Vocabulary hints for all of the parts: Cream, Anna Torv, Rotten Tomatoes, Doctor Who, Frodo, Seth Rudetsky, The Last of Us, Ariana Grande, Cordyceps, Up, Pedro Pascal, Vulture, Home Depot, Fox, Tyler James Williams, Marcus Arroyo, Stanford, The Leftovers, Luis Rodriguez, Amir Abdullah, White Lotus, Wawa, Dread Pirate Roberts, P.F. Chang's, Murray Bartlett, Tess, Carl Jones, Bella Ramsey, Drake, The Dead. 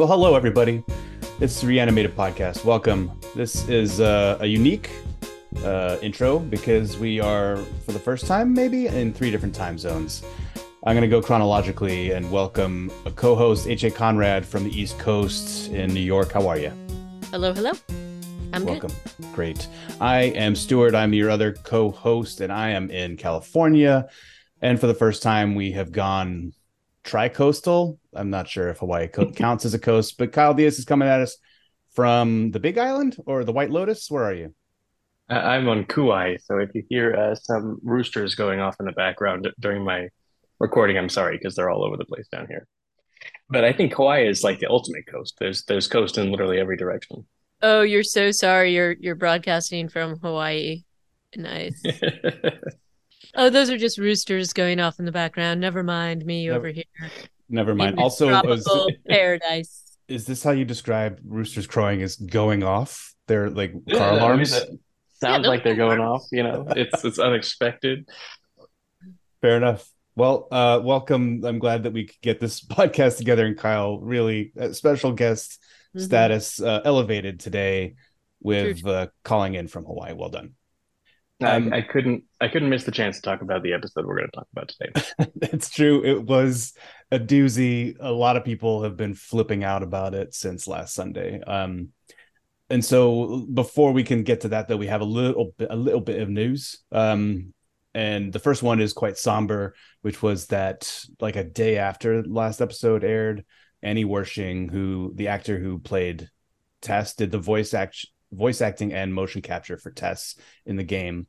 Well, hello, everybody. It's the Reanimated Podcast. Welcome. This is a unique intro because we are, for the first time, maybe, in three different time zones. I'm going to go chronologically and welcome a co-host, H.A. Conrad, from the East Coast in New York. How are you? Hello, hello. I'm welcome. Good. Great. I am Stuart. I'm your other co-host, and I am in California. And for the first time, we have gone tri-coastal. I'm not sure if Hawaii counts as a coast, but Kyle Diaz is coming at us from the Big Island or the White Lotus. Where are you? I'm on Kauai, so if you hear some roosters going off in the background during my recording, I'm sorry, because they're all over the place down here. But I think Hawaii is like the ultimate coast. There's coast in literally every direction. Oh, you're so sorry. You're broadcasting from Hawaii. Nice. Oh, those are just roosters going off in the background. Never mind me over here. Never mind. Even also, paradise. Is this how you describe roosters crowing? Is going off? They're like car alarms. I mean, sounds like they're going off. You know, it's unexpected. Fair enough. Well, welcome. I'm glad that we could get this podcast together, and Kyle, really special guest status elevated today with calling in from Hawaii. Well done. I couldn't miss the chance to talk about the episode we're going to talk about today. That's true. It was a doozy. A lot of people have been flipping out about it since last Sunday. And so before we can get to that, though, we have a little bit of news. And the first one is quite somber, which was that like a day after last episode aired, Annie Wersching, the actor who played Tess, did the voice acting and motion capture for Tess in the game,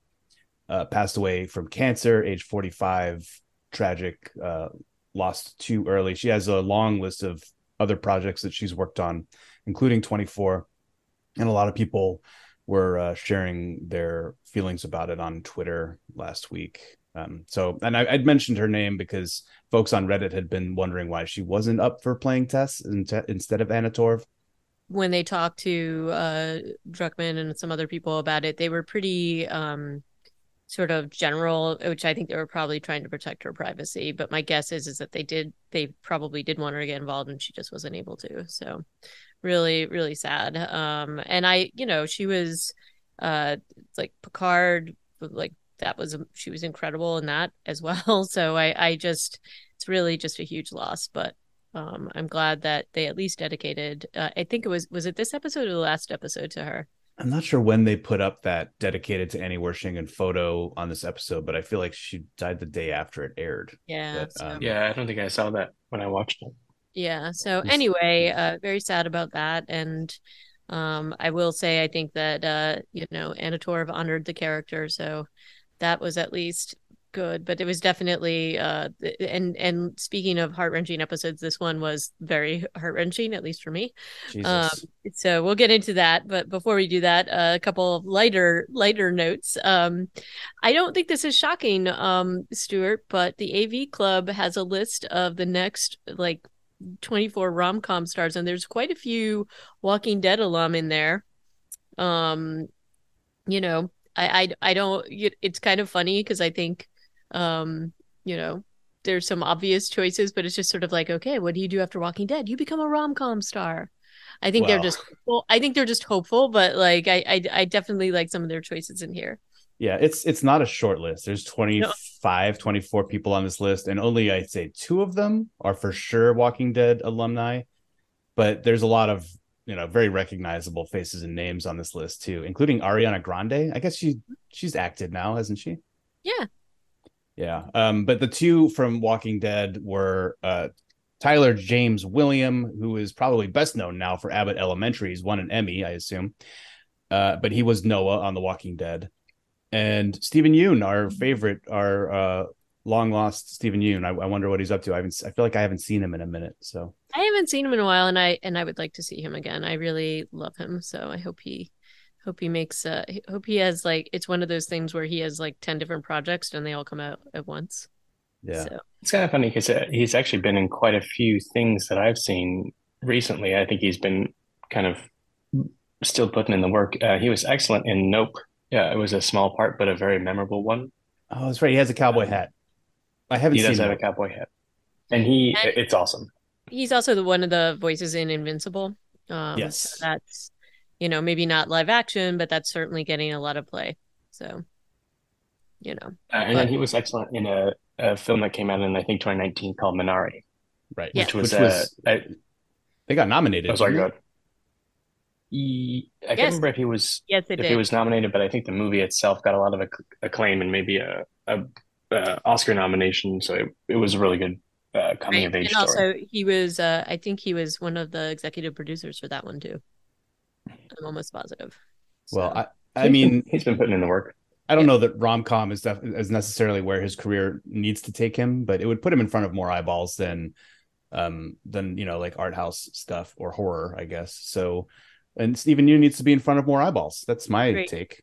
passed away from cancer, age 45, tragic, lost too early. She has a long list of other projects that she's worked on, including 24. And a lot of people were sharing their feelings about it on Twitter last week. And I'd mentioned her name because folks on Reddit had been wondering why she wasn't up for playing Tess instead of Anna Torv. When they talked to Druckmann and some other people about it, they were pretty sort of general, which I think they were probably trying to protect her privacy. But my guess is that they probably did want her to get involved, and she just wasn't able to. So really, really sad. And she was like Picard, like she was incredible in that as well. So it's really just a huge loss, but. I'm glad that they at least dedicated, I think it was it this episode or the last episode to her? I'm not sure when they put up that dedicated to Annie Wersching and photo on this episode, but I feel like she died the day after it aired. Yeah. But, I don't think I saw that when I watched it. Yeah. So anyway, very sad about that. And I will say, I think that, Anna Torv honored the character. So that was at least good, but it was definitely and speaking of heart-wrenching episodes, this one was very heart-wrenching, at least for me. So we'll get into that, but before we do that, a couple of lighter notes. I don't think this is shocking, Stuart, but the AV Club has a list of the next 24 rom-com stars, and there's quite a few Walking Dead alum in there. I don't, it's kind of funny because I think there's some obvious choices, but it's just sort of like, okay, what do you do after Walking Dead? You become a rom-com star. I think they're just hopeful. I think they're just hopeful, but like I definitely like some of their choices in here. Yeah, it's not a short list. There's 24 people on this list, and only I'd say two of them are for sure Walking Dead alumni, but there's a lot of very recognizable faces and names on this list too, including Ariana Grande. I guess she's acted now, hasn't she? Yeah. Yeah. But the two from Walking Dead were Tyler James Williams, who is probably best known now for Abbott Elementary. He's won an Emmy, I assume. But he was Noah on The Walking Dead. And Stephen Yune, our long lost Stephen Yune. I wonder what he's up to. I feel like I haven't seen him in a minute. So I haven't seen him in a while, and I would like to see him again. I really love him, so I hope he makes. Hope he has it's one of those things where he has 10 different projects and they all come out at once. Yeah, so. It's kind of funny because he's actually been in quite a few things that I've seen recently. I think he's been kind of still putting in the work. He was excellent in Nope. Yeah, it was a small part but a very memorable one. Oh, that's right. He has a cowboy hat. I haven't seen him. He does have a cowboy hat, and it's awesome. He's also the one of the voices in Invincible. Yes. So that's, you know, maybe not live action, but that's certainly getting a lot of play. So, you know. And then he was excellent in a film that came out in, I think, 2019 called Minari. Right. Yeah. Which was they got nominated. Oh, sorry, go ahead. I can't remember if he was he was nominated, but I think the movie itself got a lot of acclaim and maybe a Oscar nomination. So it was a really good coming of age story. And also, he was I think he was one of the executive producers for that one too. I'm almost positive. So. Well, I mean, he's been putting in the work. I don't know that rom-com is necessarily where his career needs to take him, but it would put him in front of more eyeballs than you know, like art house stuff or horror, I guess. So. And Stephen Yune needs to be in front of more eyeballs. That's my take.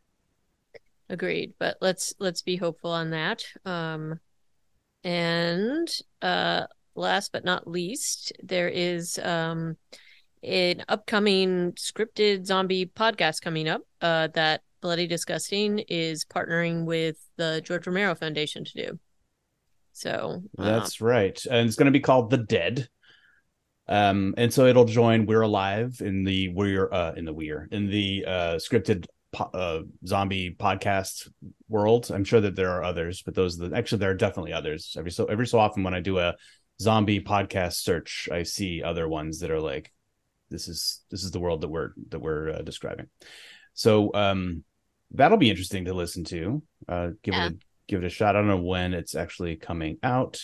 Agreed. But let's be hopeful on that. And last but not least, there is an upcoming scripted zombie podcast coming up that Bloody Disgusting is partnering with the George Romero Foundation to do. So that's right. And it's going to be called The Dead. And so it'll join We're Alive in the scripted zombie podcast world. I'm sure that there are others, but there are definitely others. Every so often when I do a zombie podcast search, I see other ones that are like, this is the world that we're describing. So that'll be interesting to listen to. Give it a shot. I don't know when it's actually coming out,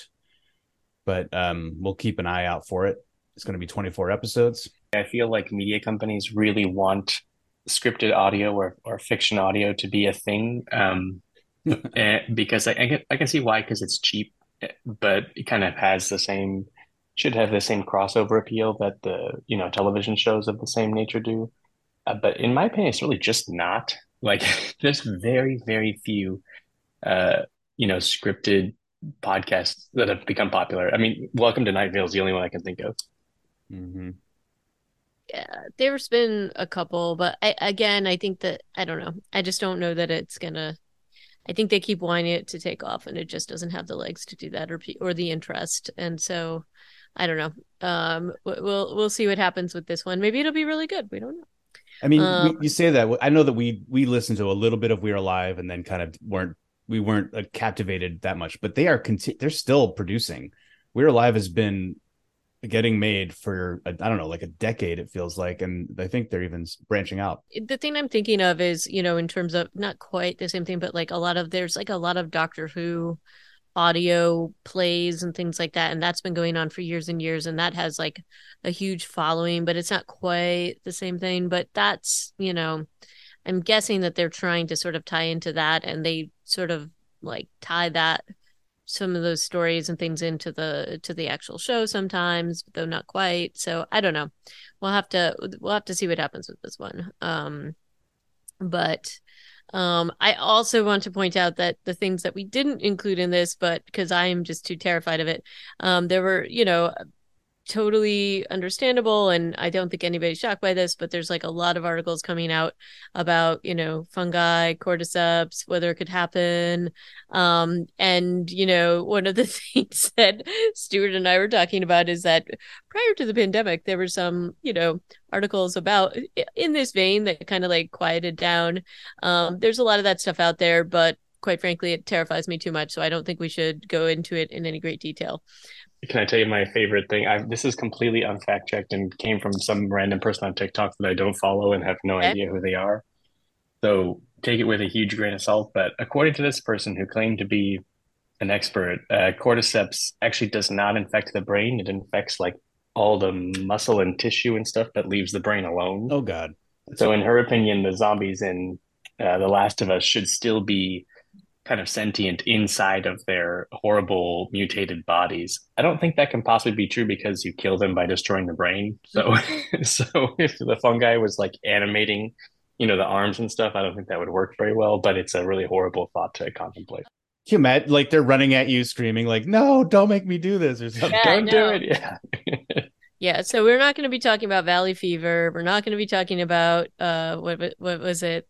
but we'll keep an eye out for it. It's going to be 24 episodes. I feel like media companies really want scripted audio or fiction audio to be a thing, because I can see why, because it's cheap, but it kind of should have the same crossover appeal that the television shows of the same nature do. But in my opinion, it's really just not. Like there's very, very few, scripted podcasts that have become popular. I mean, Welcome to Night Vale is the only one I can think of. Mm-hmm. Yeah, there's been a couple, but I think that I don't know. I just don't know that it's gonna. I think they keep wanting it to take off, and it just doesn't have the legs to do that or the interest. And so, I don't know. We'll see what happens with this one. Maybe it'll be really good. We don't know. I mean, you say that. I know that we listened to a little bit of We're Alive, and then kind of we weren't captivated that much, but they are they're still producing. We're Alive has been getting made for a decade, it feels like, and I think they're even branching out. The thing I'm thinking of is, in terms of not quite the same thing, but like there's a lot of Doctor Who audio plays and things like that, and that's been going on for years and years, and that has like a huge following, but it's not quite the same thing. But that's, I'm guessing that they're trying to sort of tie into that, and they sort of like tie that, some of those stories and things into the actual show sometimes, though not quite. So I don't know. We'll have to see what happens with this one. I also want to point out that the things that we didn't include in this, but because I am just too terrified of it, there were, totally understandable, and I don't think anybody's shocked by this, but there's like a lot of articles coming out about fungi, cordyceps, whether it could happen, and one of the things that Stuart and I were talking about is that prior to the pandemic there were some articles about in this vein that kind of like quieted down. There's a lot of that stuff out there, but quite frankly it terrifies me too much, so I don't think we should go into it in any great detail. Can I tell you my favorite thing? This is completely unfact-checked and came from some random person on TikTok that I don't follow and have no idea who they are. So take it with a huge grain of salt. But according to this person who claimed to be an expert, cordyceps actually does not infect the brain. It infects like all the muscle and tissue and stuff, but leaves the brain alone. Oh, God. So in her opinion, the zombies in The Last of Us should still be kind of sentient inside of their horrible mutated bodies. I don't think that can possibly be true because you kill them by destroying the brain. So if the fungi was like animating, the arms and stuff, I don't think that would work very well, but it's a really horrible thought to contemplate. You met, like they're running at you screaming like, no, don't make me do this or something. Yeah, don't do it. Yeah. Yeah, so we're not going to be talking about Valley Fever. We're not going to be talking about, what was it?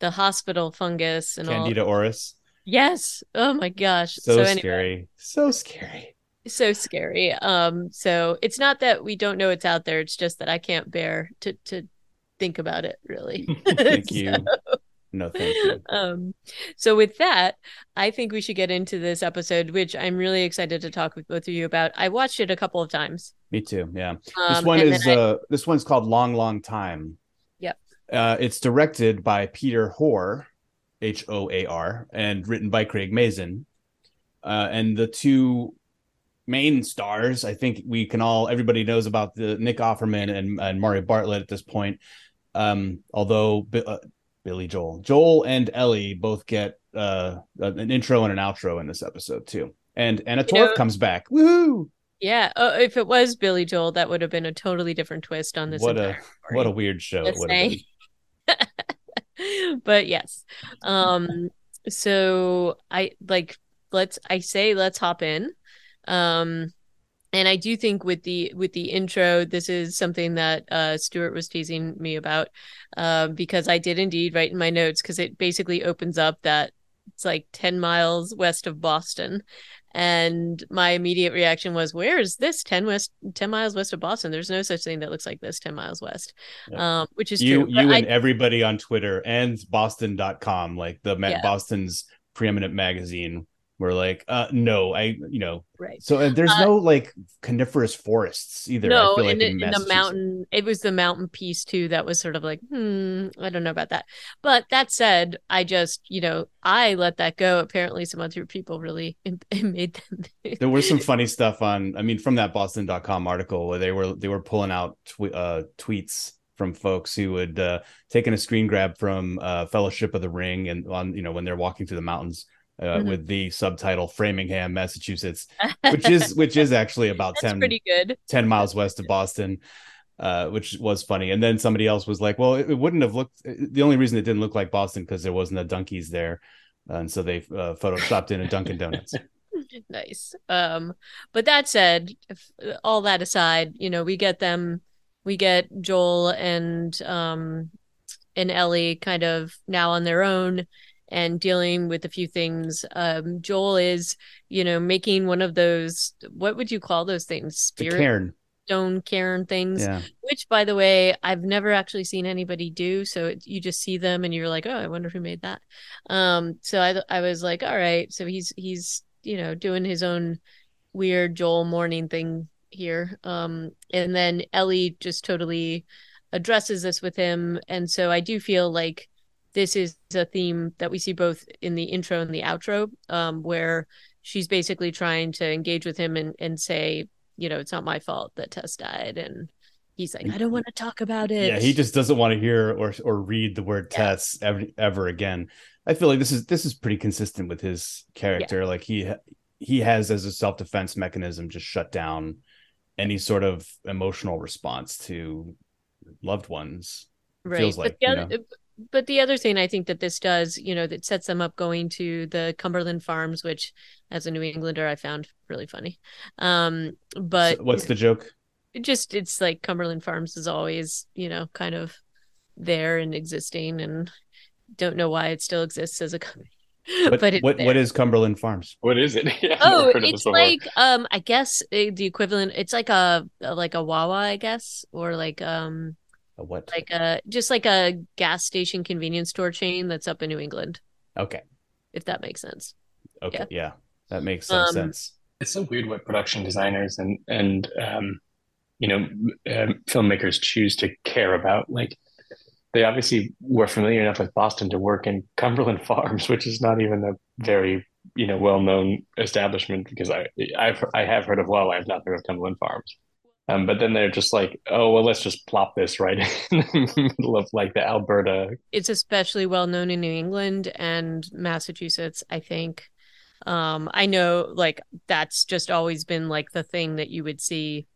The hospital fungus and Candida auris. Yes. Oh my gosh. So anyway. Scary. So scary. so scary. So it's not that we don't know it's out there. It's just that I can't bear to think about it, really. Thank you. No, thank you. So with that, I think we should get into this episode, which I'm really excited to talk with both of you about. I watched it a couple of times. Me too. Yeah. This one's called Long, Long Time. Yep. It's directed by Peter Hoare, H-O-A-R, and written by Craig Mazin. And the two main stars, I think everybody knows about the Nick Offerman and Murray Bartlett at this point. Although Billy Joel and Ellie both get an intro and an outro in this episode too, and Anna Torv comes back. Woohoo! Yeah. Oh, if it was Billy Joel, that would have been a totally different twist on this. What a weird show it would have been. But yes, so I like. Let's hop in, and I do think with the intro, this is something that Stuart was teasing me about, because I did indeed write in my notes, because it basically opens up that it's like 10 miles west of Boston, and my immediate reaction was, where is this 10 miles west of Boston? There's no such thing that looks like this 10 miles west. Yeah. Which is true. Everybody on Twitter and Boston.com, like Boston's preeminent magazine, we're like, right. So there's no like coniferous forests either. No, I feel like in the mountain, it was the mountain piece too that was sort of like, I don't know about that. But that said, I just, I let that go. Apparently, some other people really made them. There was some funny stuff from that Boston.com article where they were pulling out tweets from folks who would taken a screen grab from Fellowship of the Ring, and on when they're walking through the mountains. With the subtitle Framingham, Massachusetts, which is actually about 10 miles west of Boston, which was funny. And then somebody else was like, well, it wouldn't have looked. The only reason it didn't look like Boston because there wasn't a Dunkies there. And so they photoshopped in a Dunkin' Donuts. Nice. But that said, all that aside, we get Joel and Ellie kind of now on their own and dealing with a few things. Joel is, making one of those, what would you call those things? Stone cairn things, yeah. Which, by the way, I've never actually seen anybody do. So you just see them and you're like, oh, I wonder who made that. So I was like, all right. So he's doing his own weird Joel morning thing here. And then Ellie just totally addresses this with him. And so I do feel like this is a theme that we see both in the intro and the outro, where she's basically trying to engage with him and say, it's not my fault that Tess died. And he's like, I don't want to talk about it. Yeah, he just doesn't want to hear or read the word Tess ever again. I feel like this is pretty consistent with his character. Yeah. Like he has as a self-defense mechanism just shut down any sort of emotional response to loved ones. Right. Feels like, But the other thing I think that this does, that sets them up going to the Cumberland Farms, which as a New Englander, I found really funny. But so what's the joke? It's like Cumberland Farms is always, kind of there and existing, and don't know why it still exists as a company. What is Cumberland Farms? What is it? Yeah, it's like I guess the equivalent. It's like a Wawa, I guess, or like what? Like a gas station convenience store chain that's up in New England. Okay. If that makes sense. Okay. Yeah. That makes some sense. It's so weird what production designers and filmmakers choose to care about. Like, they obviously were familiar enough with Boston to work in Cumberland Farms, which is not even a very, well-known establishment, because I have heard of Wawa. I've not heard of Cumberland Farms. But then they're just like, oh, well, let's just plop this right in the middle of like the Alberta. It's especially well known in New England and Massachusetts, I think. I know like that's just always been like the thing that you would see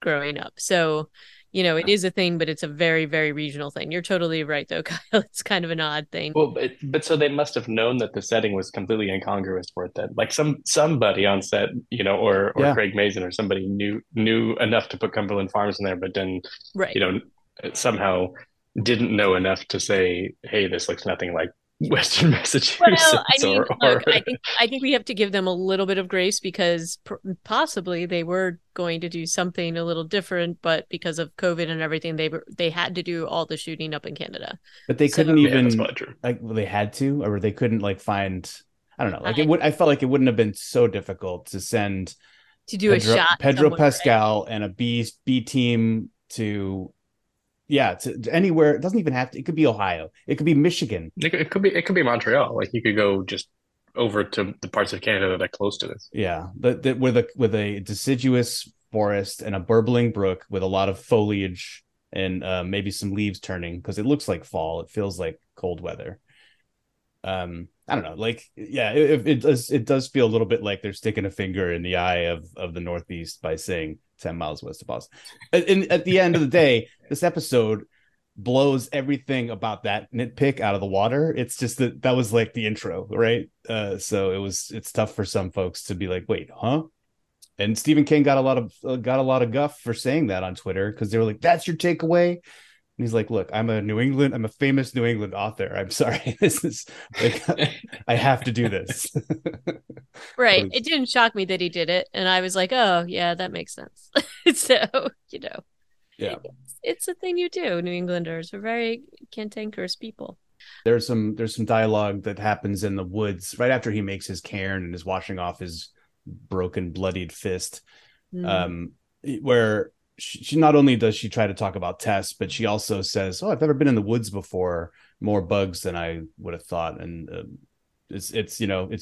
growing up. So, it is a thing, but it's a very, very regional thing. You're totally right, though, Kyle. It's kind of an odd thing. Well, but so they must have known that the setting was completely incongruous for it then. Like somebody on set, or Craig Mazin or somebody knew enough to put Cumberland Farms in there, but then, somehow didn't know enough to say, hey, this looks nothing like Western Massachusetts. Well, I mean, look, I think we have to give them a little bit of grace because possibly they were going to do something a little different, but because of COVID and everything, they had to do all the shooting up in Canada. But they couldn't they had to, or they couldn't find. I don't know. I felt like it wouldn't have been so difficult to send to do a shot Pedro Pascal, right? And a B team to. Yeah, to anywhere. It doesn't even have to. It could be Ohio. It could be Michigan. It could be Montreal. You could go just over to the parts of Canada that are close to this. Yeah, but with a deciduous forest and a burbling brook with a lot of foliage and maybe some leaves turning, because it looks like fall. It feels like cold weather. I don't know. It does feel a little bit like they're sticking a finger in the eye of the Northeast by saying 10 miles west of Boston. And at the end of the day, this episode blows everything about that nitpick out of the water. It's just that was the intro, right? So it's tough for some folks to be like, wait, huh? And Stephen King got a lot of guff for saying that on Twitter, because they were like, that's your takeaway. And he's like, look, I'm a famous New England author. I'm sorry. This is I have to do this. Right. It didn't shock me that he did it. And I was like, oh, yeah, that makes sense. So, yeah, it's a thing you do. New Englanders are very cantankerous people. There's some dialogue that happens in the woods right after he makes his cairn and is washing off his broken, bloodied fist, where she not only does she try to talk about Tess, but she also says, oh, I've never been in the woods before. More bugs than I would have thought. And it's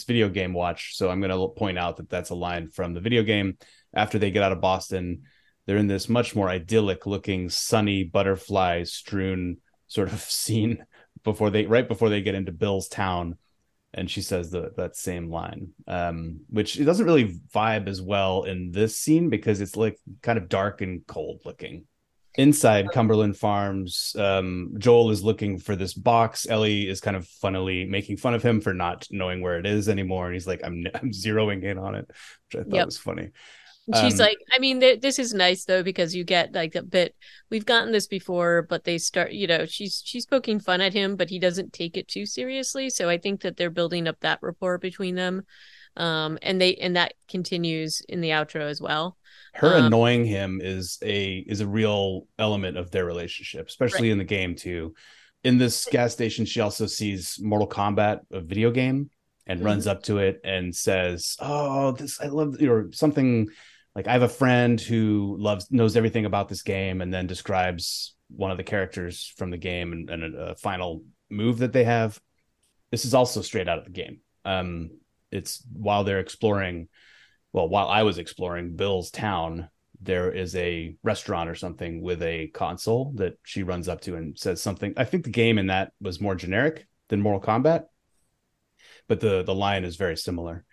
video game watch. So I'm going to point out that that's a line from the video game. After they get out of Boston, they're in this much more idyllic looking, sunny, butterfly strewn sort of scene right before they get into Bill's town. And she says that same line, which it doesn't really vibe as well in this scene because it's kind of dark and cold looking. Inside Cumberland Farms, Joel is looking for this box. Ellie is kind of funnily making fun of him for not knowing where it is anymore. And he's like, I'm zeroing in on it, which I thought was funny. She's like, I mean, this is nice, though, because you get a bit. We've gotten this before, but they start, she's poking fun at him, but he doesn't take it too seriously. So I think that they're building up that rapport between them. And that continues in the outro as well. Her annoying him is a real element of their relationship, especially in the game, too. In this gas station, she also sees Mortal Kombat, a video game, and runs up to it and says, oh, this I love, or something. Like, I have a friend who knows everything about this game, and then describes one of the characters from the game and a final move that they have. This is also straight out of the game. It's while they're exploring. Well, while I was exploring Bill's town, there is a restaurant or something with a console that she runs up to and says something. I think the game in that was more generic than Mortal Kombat, but the line is very similar.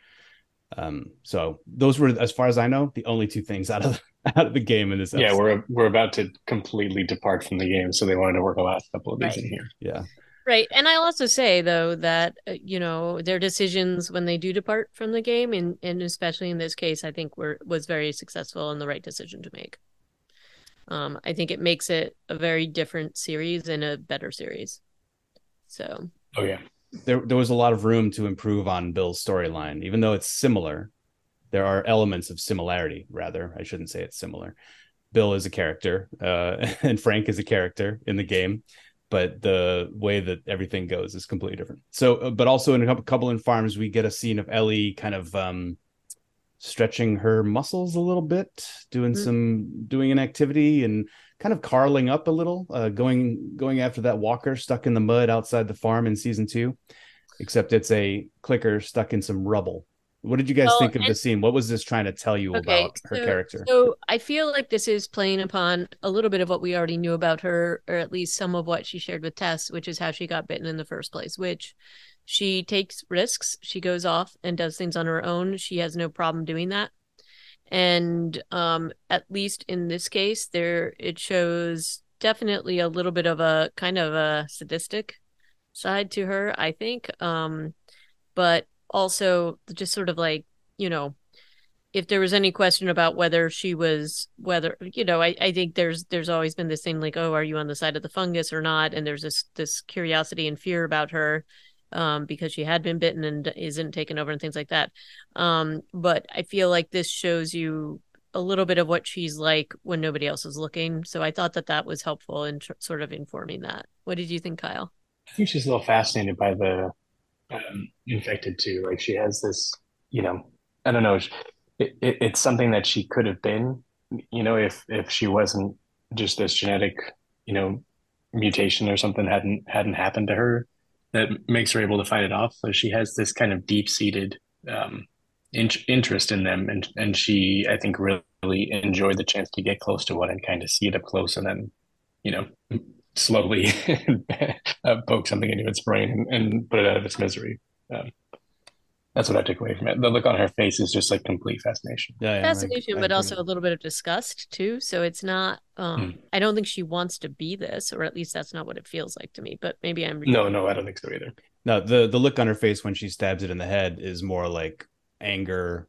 So those were, as far as I know, the only two things out of the game in this episode. Yeah, we're about to completely depart from the game, so they wanted to work the last couple of days in here. Yeah, right. And I'll also say, though, that their decisions when they do depart from the game, and especially in this case, I think was very successful and the right decision to make. I think it makes it a very different series and a better series. So. Oh yeah. There was a lot of room to improve on Bill's storyline, even though it's similar. There are elements of similarity, rather. I shouldn't say it's similar. Bill is a character, and Frank is a character in the game, but the way that everything goes is completely different. So, but also in Cumberland Farms, we get a scene of Ellie kind of stretching her muscles a little bit, doing an activity and kind of carling up a little, going after that walker stuck in the mud outside the farm in season 2, except it's a clicker stuck in some rubble. What did you guys think of the scene? What was this trying to tell you about her character? So I feel like this is playing upon a little bit of what we already knew about her, or at least some of what she shared with Tess, which is how she got bitten in the first place, which she takes risks. She goes off and does things on her own. She has no problem doing that. And at least in this case, it shows definitely a little bit of a kind of a sadistic side to her, I think. But also just sort of if there was any question about whether she was, I think there's always been this thing like, oh, are you on the side of the fungus or not? And there's this curiosity and fear about her. because she had been bitten and isn't taken over and things like that. But I feel like this shows you a little bit of what she's like when nobody else is looking. So I thought that that was helpful in sort of informing that. What did you think, Kyle? I think she's a little fascinated by the infected too. Like she has this, you know, I don't know. It's something that she could have been, you know, if she wasn't just this genetic, you know, mutation or something hadn't happened to her that makes her able to fight it off. So she has this kind of deep-seated interest in them, and she, I think, really enjoyed the chance to get close to one and kind of see it up close, and then, you know, slowly poke something into its brain and put it out of its misery. That's what I took away from it. The look on her face is just like complete fascination. Yeah, fascination, but also a little bit of disgust too. So it's not, I don't think she wants to be this, or at least that's not what it feels like to me, but maybe I'm. No, I don't think so either. No, the look on her face when she stabs it in the head is more like anger,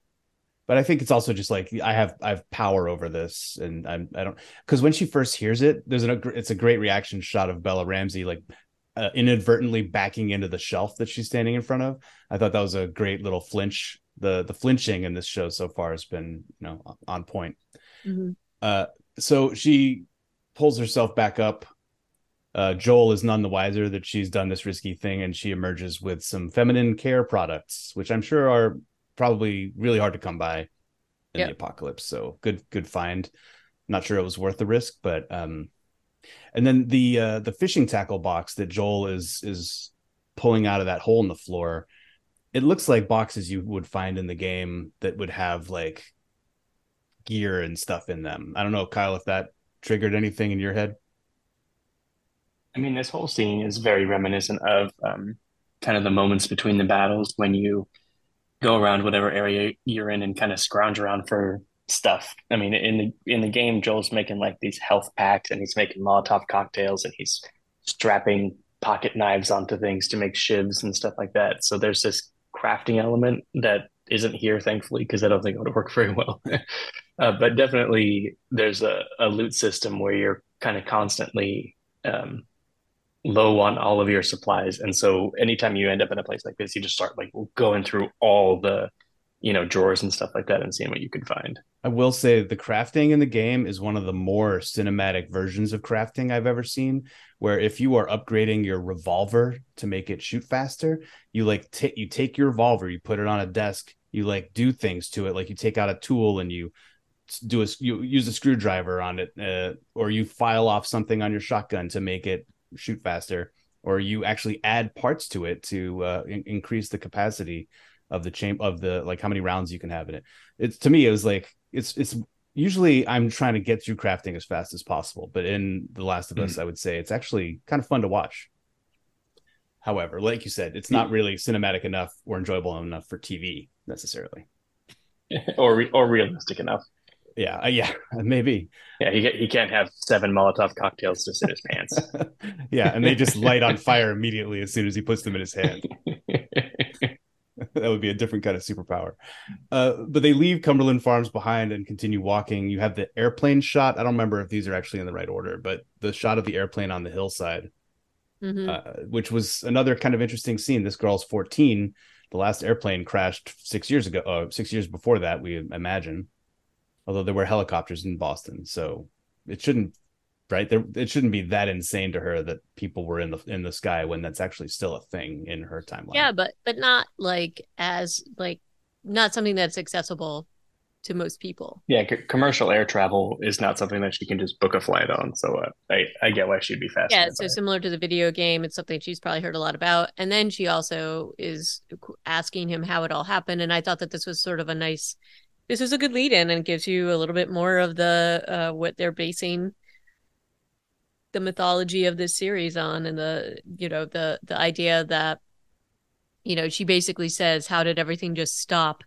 but I think it's also just like, I have power over this. And I don't, because when she first hears it, it's a great reaction shot of Bella Ramsey, like, inadvertently backing into the shelf that she's standing in front of. I thought that was a great little flinch. The flinching in this show so far has been, you know, on point. Mm-hmm. So she pulls herself back up. Joel is none the wiser that she's done this risky thing, and she emerges with some feminine care products, which I'm sure are probably really hard to come by in the apocalypse. So good find. Not sure it was worth the risk, but and then the fishing tackle box that Joel is pulling out of that hole in the floor, it looks like boxes you would find in the game that would have like gear and stuff in them. I don't know, Kyle, if that triggered anything in your head. I mean, this whole scene is very reminiscent of kind of the moments between the battles when you go around whatever area you're in and kind of scrounge around for stuff. I mean, in the game, Joel's making like these health packs, and he's making Molotov cocktails, and he's strapping pocket knives onto things to make shivs and stuff like that. So there's this crafting element that isn't here, thankfully, because I don't think it would work very well. But definitely there's a loot system where you're kind of constantly low on all of your supplies. And so anytime you end up in a place like this, you just start like going through all the, you know, drawers and stuff like that and seeing what you could find. I will say the crafting in the game is one of the more cinematic versions of crafting I've ever seen, where if you are upgrading your revolver to make it shoot faster, you like you take your revolver, you put it on a desk, you like do things to it. Like you take out a tool and you do you use a screwdriver on it, or you file off something on your shotgun to make it shoot faster, or you actually add parts to it to increase the capacity of the chamber, of the, like, how many rounds you can have in it. It's, to me, it was like, it's usually I'm trying to get through crafting as fast as possible, but in The Last of Us, I would say it's actually kind of fun to watch. However, like you said, it's not really cinematic enough or enjoyable enough for TV necessarily, or realistic enough. Yeah, maybe. Yeah, he can't have 7 Molotov cocktails just in his pants. Yeah, and they just light on fire immediately as soon as he puts them in his hand. That would be a different kind of superpower. But they leave Cumberland Farms behind and continue walking. You have the airplane shot. I don't remember if these are actually in the right order, but the shot of the airplane on the hillside, which was another kind of interesting scene. This girl's 14. The last airplane crashed 6 years ago. 6 years before that, we imagine. Although there were helicopters in Boston, so it shouldn't, right? It shouldn't be that insane to her that people were in the sky when that's actually still a thing in her timeline. Yeah, but not like not something that's accessible to most people. Yeah, commercial air travel is not something that she can just book a flight on. So I get why she'd be fascinated. Yeah, so similar to the video game, it's something she's probably heard a lot about. And then she also is asking him how it all happened. And I thought that this was sort of a nice. This is a good lead-in and gives you a little bit more of the what they're basing the mythology of this series on, and the idea that, you know, she basically says, how did everything just stop?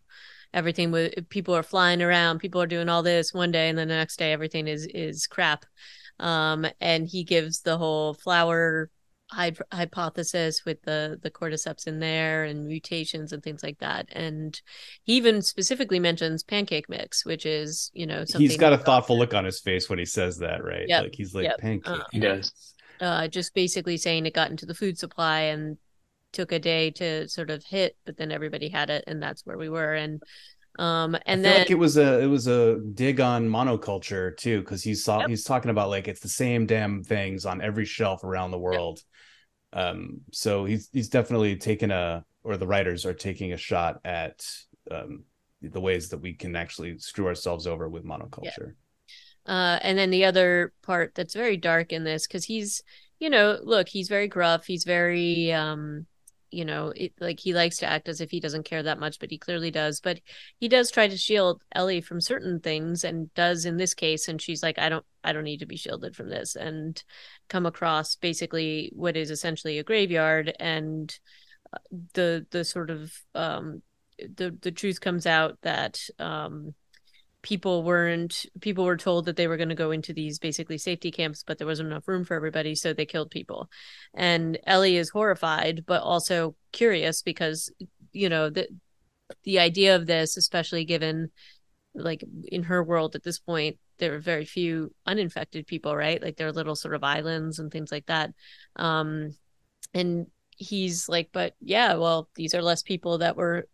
Everything was, people are flying around, people are doing all this one day, and then the next day everything is crap. And he gives the whole flower hypothesis with the cordyceps in there and mutations and things like that, and he even specifically mentions pancake mix, which is, you know, something he's got a thoughtful look on his face when he says that, right? Yep. Like he's like, pancake mix. Just basically saying it got into the food supply, and took a day to sort of hit, but then everybody had it, and that's where we were. And I feel then like it was a dig on monoculture too, because he's talking about like it's the same damn things on every shelf around the world. Yep. So he's definitely taken the writers are taking a shot at the ways that we can actually screw ourselves over with monoculture. Yep. And then the other part that's very dark in this, because he's, you know, look, he's very gruff. He's very, you know, he likes to act as if he doesn't care that much, but he clearly does. But he does try to shield Ellie from certain things, and does in this case. And she's like, I don't need to be shielded from this, and come across basically what is essentially a graveyard. And the sort of the truth comes out that people were told that they were going to go into these basically safety camps, but there wasn't enough room for everybody, so they killed people. And Ellie is horrified, but also curious, because, you know, the idea of this, especially given like in her world at this point, there are very few uninfected people, right? Like there are little sort of islands and things like that. And he's like, but yeah, well, these are less people that were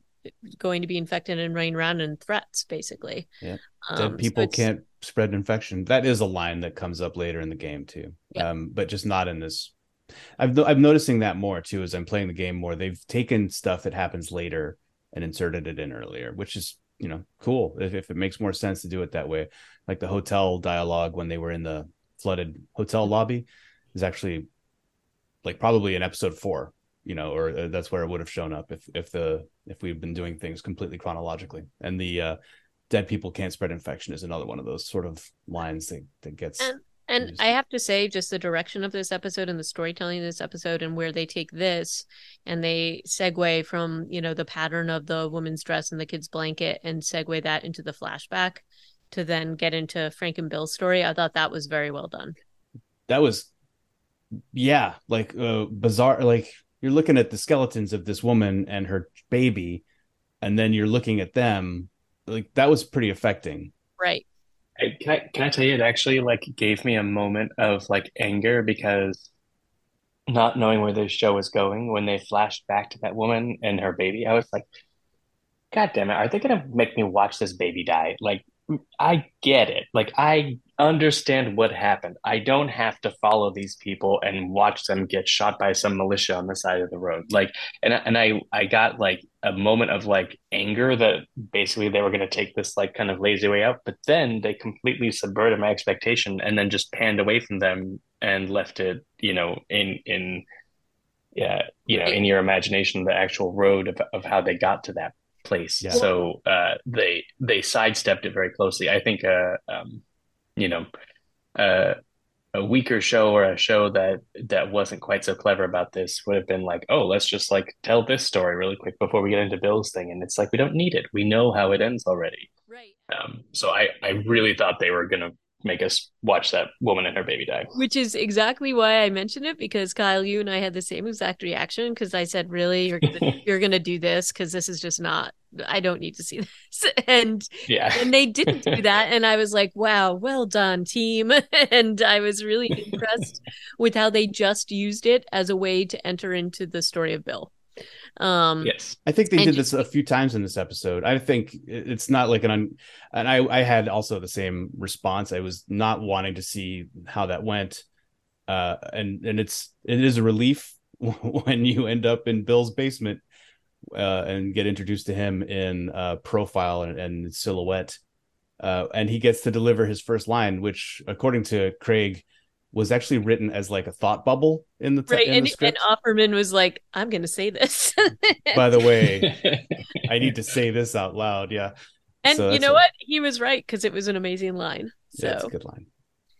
going to be infected and running around in threats, basically. Yeah, dead people can't spread infection. That is a line that comes up later in the game too. Yeah. But just not in this. I'm noticing that more too as I'm playing the game more. They've taken stuff that happens later and inserted it in earlier, which is, you know, cool if it makes more sense to do it that way. Like the hotel dialogue when they were in the flooded hotel lobby is actually like probably in episode 4. You know, or that's where it would have shown up if we've been doing things completely chronologically. And the dead people can't spread infection is another one of those sort of lines that gets. And used. I have to say, just the direction of this episode and the storytelling of this episode, and where they take this and they segue from, you know, the pattern of the woman's dress and the kid's blanket, and segue that into the flashback to then get into Frank and Bill's story. I thought that was very well done. That was, yeah, like bizarre, like. You're looking at the skeletons of this woman and her baby, and then you're looking at them. Like that was pretty affecting. Right. Can I tell you, it actually like gave me a moment of like anger, because not knowing where this show was going, when they flashed back to that woman and her baby, I was like, God damn it. Are they going to make me watch this baby die? Like, I get it. Like, I understand what happened. I don't have to follow these people and watch them get shot by some militia on the side of the road. Like, and I got like a moment of like anger that basically they were going to take this like kind of lazy way out, but then they completely subverted my expectation and then just panned away from them and left it, you know, in your imagination, the actual road of how they got to that place. Yeah. So they sidestepped it very closely. I think a weaker show, or a show that wasn't quite so clever about this, would have been like, oh, let's just like tell this story really quick before we get into Bill's thing. And it's like, we don't need it. We know how it ends already. Right. So I really thought they were going to make us watch that woman and her baby die. Which is exactly why I mentioned it, because Kyle, you and I had the same exact reaction, because I said, really, you're going to do this? Because this is just not, I don't need to see this. And and they didn't do that. And I was like, wow, well done, team. And I was really impressed with how they just used it as a way to enter into the story of Bill. Yes, I think they did this a few times in this episode. I think it's not like and I had also the same response. I was not wanting to see how that went, and it is a relief when you end up in Bill's basement and get introduced to him in profile and silhouette, and he gets to deliver his first line, which according to Craig was actually written as like a thought bubble in the in the script. And Offerman was like, I'm going to say this. By the way, I need to say this out loud. Yeah. And so you know what? He was right, because it was an amazing line. So. Yeah, it's a good line.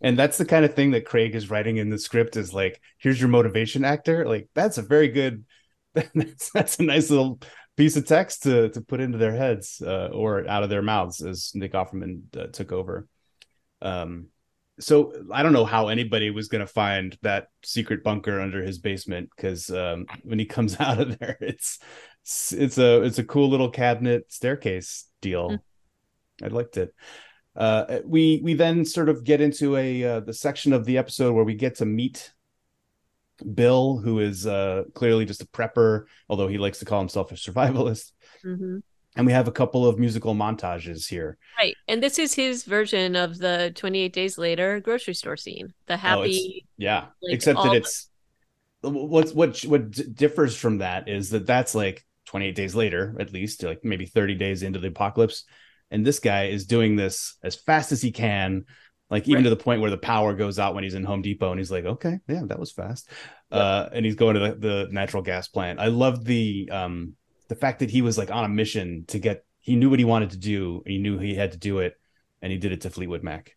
And that's the kind of thing that Craig is writing in the script, is like, here's your motivation actor. Like, that's a very good, that's a nice little piece of text to put into their heads or out of their mouths, as Nick Offerman took over. So I don't know how anybody was going to find that secret bunker under his basement, because when he comes out of there, it's a cool little cabinet staircase deal. Mm-hmm. I liked it. We then sort of get into the section of the episode where we get to meet Bill, who is clearly just a prepper, although he likes to call himself a survivalist. Mm-hmm. And we have a couple of musical montages here. Right. And this is his version of the 28 Days Later grocery store scene. The happy. Oh, yeah. Like, except that it's what differs from that is that that's like 28 days later, at least like maybe 30 days into the apocalypse. And this guy is doing this as fast as he can. Like even to the point where the power goes out when he's in Home Depot and he's like, okay, yeah, that was fast. Right. And he's going to the natural gas plant. I loved the fact that he was like on a mission to get, he knew what he wanted to do. And he knew he had to do it. And he did it to Fleetwood Mac.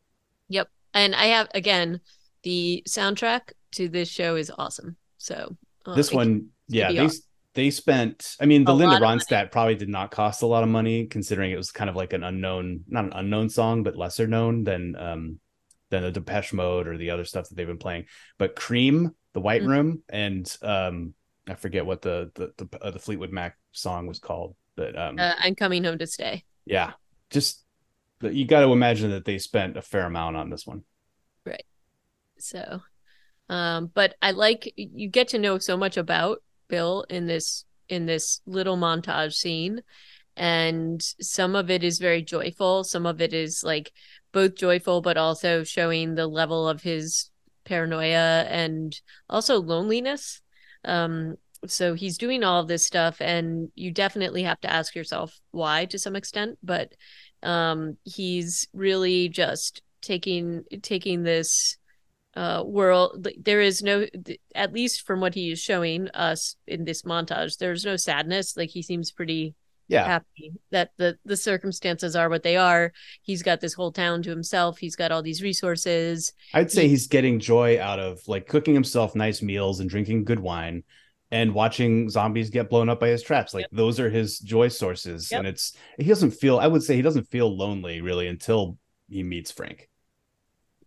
Yep. And I have, again, the soundtrack to this show is awesome. So this one, yeah, they spent, I mean, the Linda Ronstadt probably did not cost a lot of money, considering it was kind of like an unknown, not an unknown song, but lesser known than the Depeche Mode or the other stuff that they've been playing. But Cream, The White Room, and I forget what the Fleetwood Mac song was called, but I'm Coming Home to Stay. Yeah, just you got to imagine that they spent a fair amount on this one, right? So, but I like, you get to know so much about Bill in this little montage scene, and some of it is very joyful, some of it is like both joyful but also showing the level of his paranoia and also loneliness. So he's doing all of this stuff, and you definitely have to ask yourself why to some extent, but he's really just taking this world. There is no, at least from what he is showing us in this montage, there's no sadness. Like, he seems pretty happy that the circumstances are what they are. He's got this whole town to himself. He's got all these resources. I'd say he's getting joy out of like cooking himself nice meals and drinking good wine and watching zombies get blown up by his traps. Like, those are his joy sources. Yep. And he doesn't feel, I would say he doesn't feel lonely really until he meets Frank.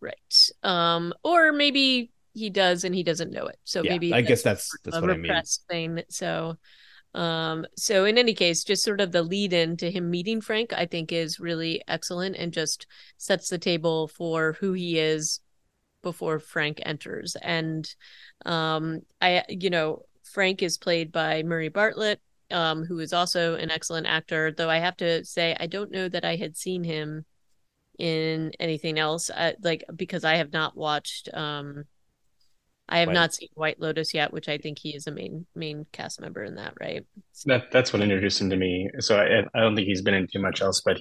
Right. Or maybe he does and he doesn't know it. So yeah, maybe I guess that's what I mean. Thing. So, so in any case, just sort of the lead in to him meeting Frank, I think is really excellent and just sets the table for who he is before Frank enters. And, Frank is played by Murray Bartlett, who is also an excellent actor, though I have to say, I don't know that I had seen him in anything else, because I have not watched not seen White Lotus yet, which I think he is a main cast member in that, right? That's what introduced him to me, so I don't think he's been in too much else, but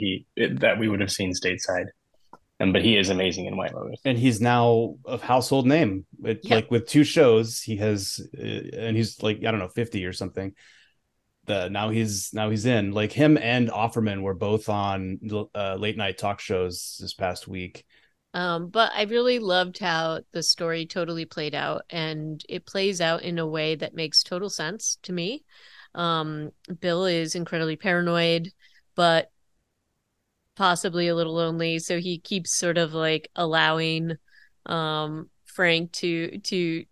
that we would have seen stateside, but he is amazing in White Lotus, and he's now a household name. Like with two shows he has, and he's like, I don't know, 50 or something. Now he's in, like, him and Offerman were both on late night talk shows this past week. But I really loved how the story totally played out, and it plays out in a way that makes total sense to me. Bill is incredibly paranoid, but possibly a little lonely. So he keeps sort of like allowing Frank to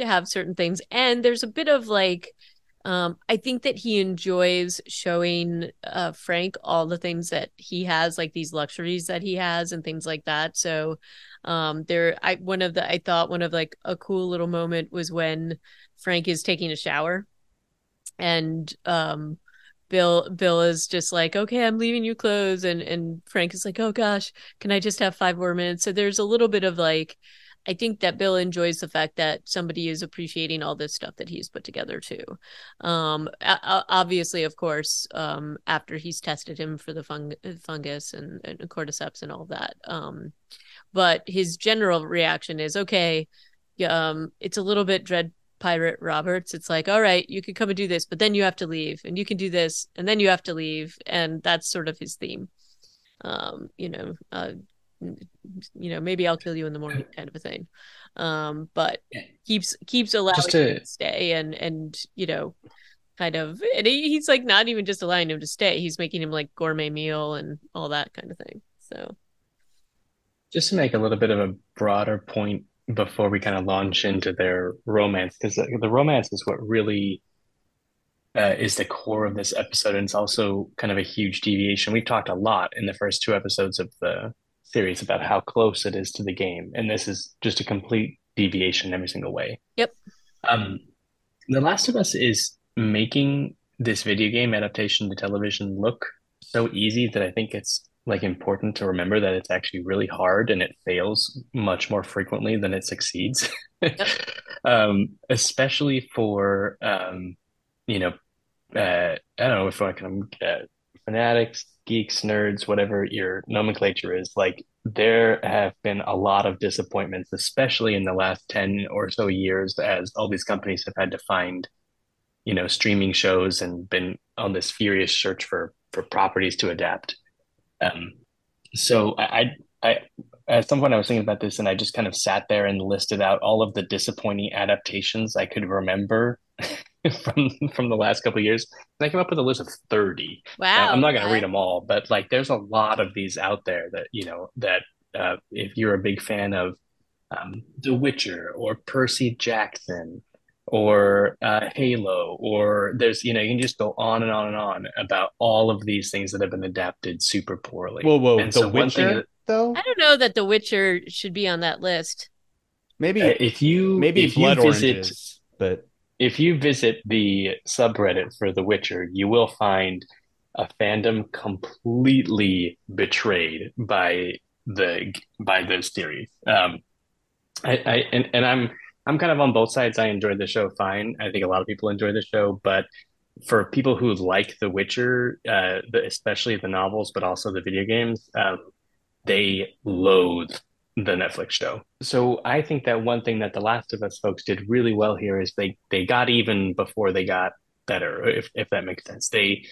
have certain things. And there's a bit of like, I think that he enjoys showing Frank all the things that he has, like these luxuries that he has and things like that. So I thought a cool little moment was when Frank is taking a shower and Bill is just like, okay, I'm leaving you clothes. And Frank is like, oh gosh, can I just have 5 more minutes? So there's a little bit of like, I think that Bill enjoys the fact that somebody is appreciating all this stuff that he's put together too. Obviously, of course, after he's tested him for the fungus and cordyceps and all that. But his general reaction is, okay, it's a little bit Dread Pirate Roberts. It's like, all right, you can come and do this, but then you have to leave, and you can do this, and then you have to leave. And that's sort of his theme. Maybe I'll kill you in the morning kind of a thing, but keeps allowing him to stay and he's like not even just allowing him to stay, he's making him like gourmet meal and all that kind of thing. So just to make a little bit of a broader point before we kind of launch into their romance, because the romance is what really is the core of this episode, and it's also kind of a huge deviation. We've talked a lot in the first 2 episodes of the series about how close it is to the game, and this is just a complete deviation every single way. Yep. The Last of Us is making this video game adaptation to television look so easy that I think it's like important to remember that it's actually really hard and it fails much more frequently than it succeeds. Especially for I don't know if I can fanatics, geeks, nerds, whatever your nomenclature is, like there have been a lot of disappointments, especially in the last 10 or so years, as all these companies have had to find, you know, streaming shows and been on this furious search for properties to adapt. So I at some point I was thinking about this and I just kind of sat there and listed out all of the disappointing adaptations I could remember from the last couple of years. And I came up with a list of 30. Wow. I'm not going to read them all, but like there's a lot of these out there that, you know, that if you're a big fan of The Witcher or Percy Jackson or Halo, or there's, you know, you can just go on and on and on about all of these things that have been adapted super poorly. Whoa. And so Witcher, though? I don't know that The Witcher should be on that list. Maybe if Blood you visit, Oranges, but if you visit the subreddit for The Witcher, you will find a fandom completely betrayed by those theories. I'm kind of on both sides. I enjoyed the show fine. I think a lot of people enjoy the show, but for people who like The Witcher, especially the novels, but also the video games, they loathe the Netflix show. So I think that one thing that The Last of Us folks did really well here is they got even before they got better, if that makes sense. They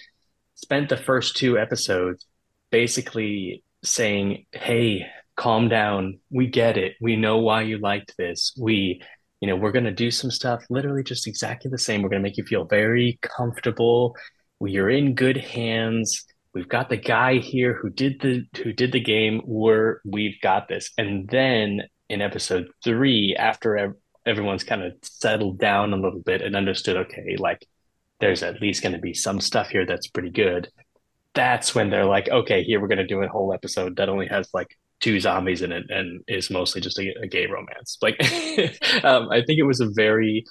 spent the first two episodes basically saying, hey, calm down. We get it. We know why you liked this. We're going to do some stuff literally just exactly the same. We're going to make you feel very comfortable. You're in good hands. We've got the guy here who did the game. We've got this. And then in episode 3, after everyone's kind of settled down a little bit and understood, okay, like there's at least going to be some stuff here that's pretty good. That's when they're like, okay, here we're going to do a whole episode that only has like 2 zombies in it and is mostly just a gay romance. Like, I think it was a very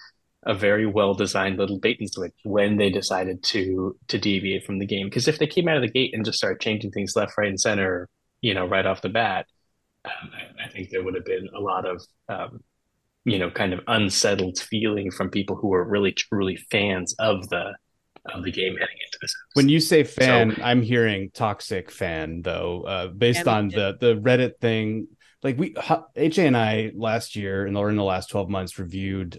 well-designed little bait and switch when they decided to deviate from the game. Because if they came out of the gate and just started changing things left, right, and center, you know, right off the bat, I think there would have been a lot of, kind of unsettled feeling from people who were really, truly fans of the game heading into this. When you say fan, so, I'm hearing toxic fan, though, based on the Reddit thing. Like H.A. and I last year, and in the last 12 months, reviewed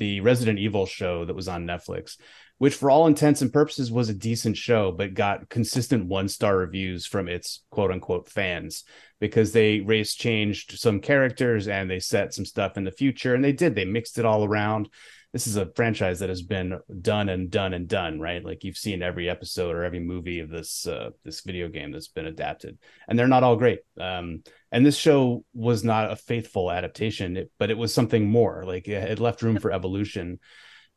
the Resident Evil show that was on Netflix, which for all intents and purposes was a decent show, but got consistent 1-star reviews from its quote unquote fans because they race changed some characters and they set some stuff in the future, and they mixed it all around. This is a franchise that has been done and done and done, right? Like you've seen every episode or every movie of this video game that's been adapted, and they're not all great. And this show was not a faithful adaptation, but it was something more. Like it left room for evolution.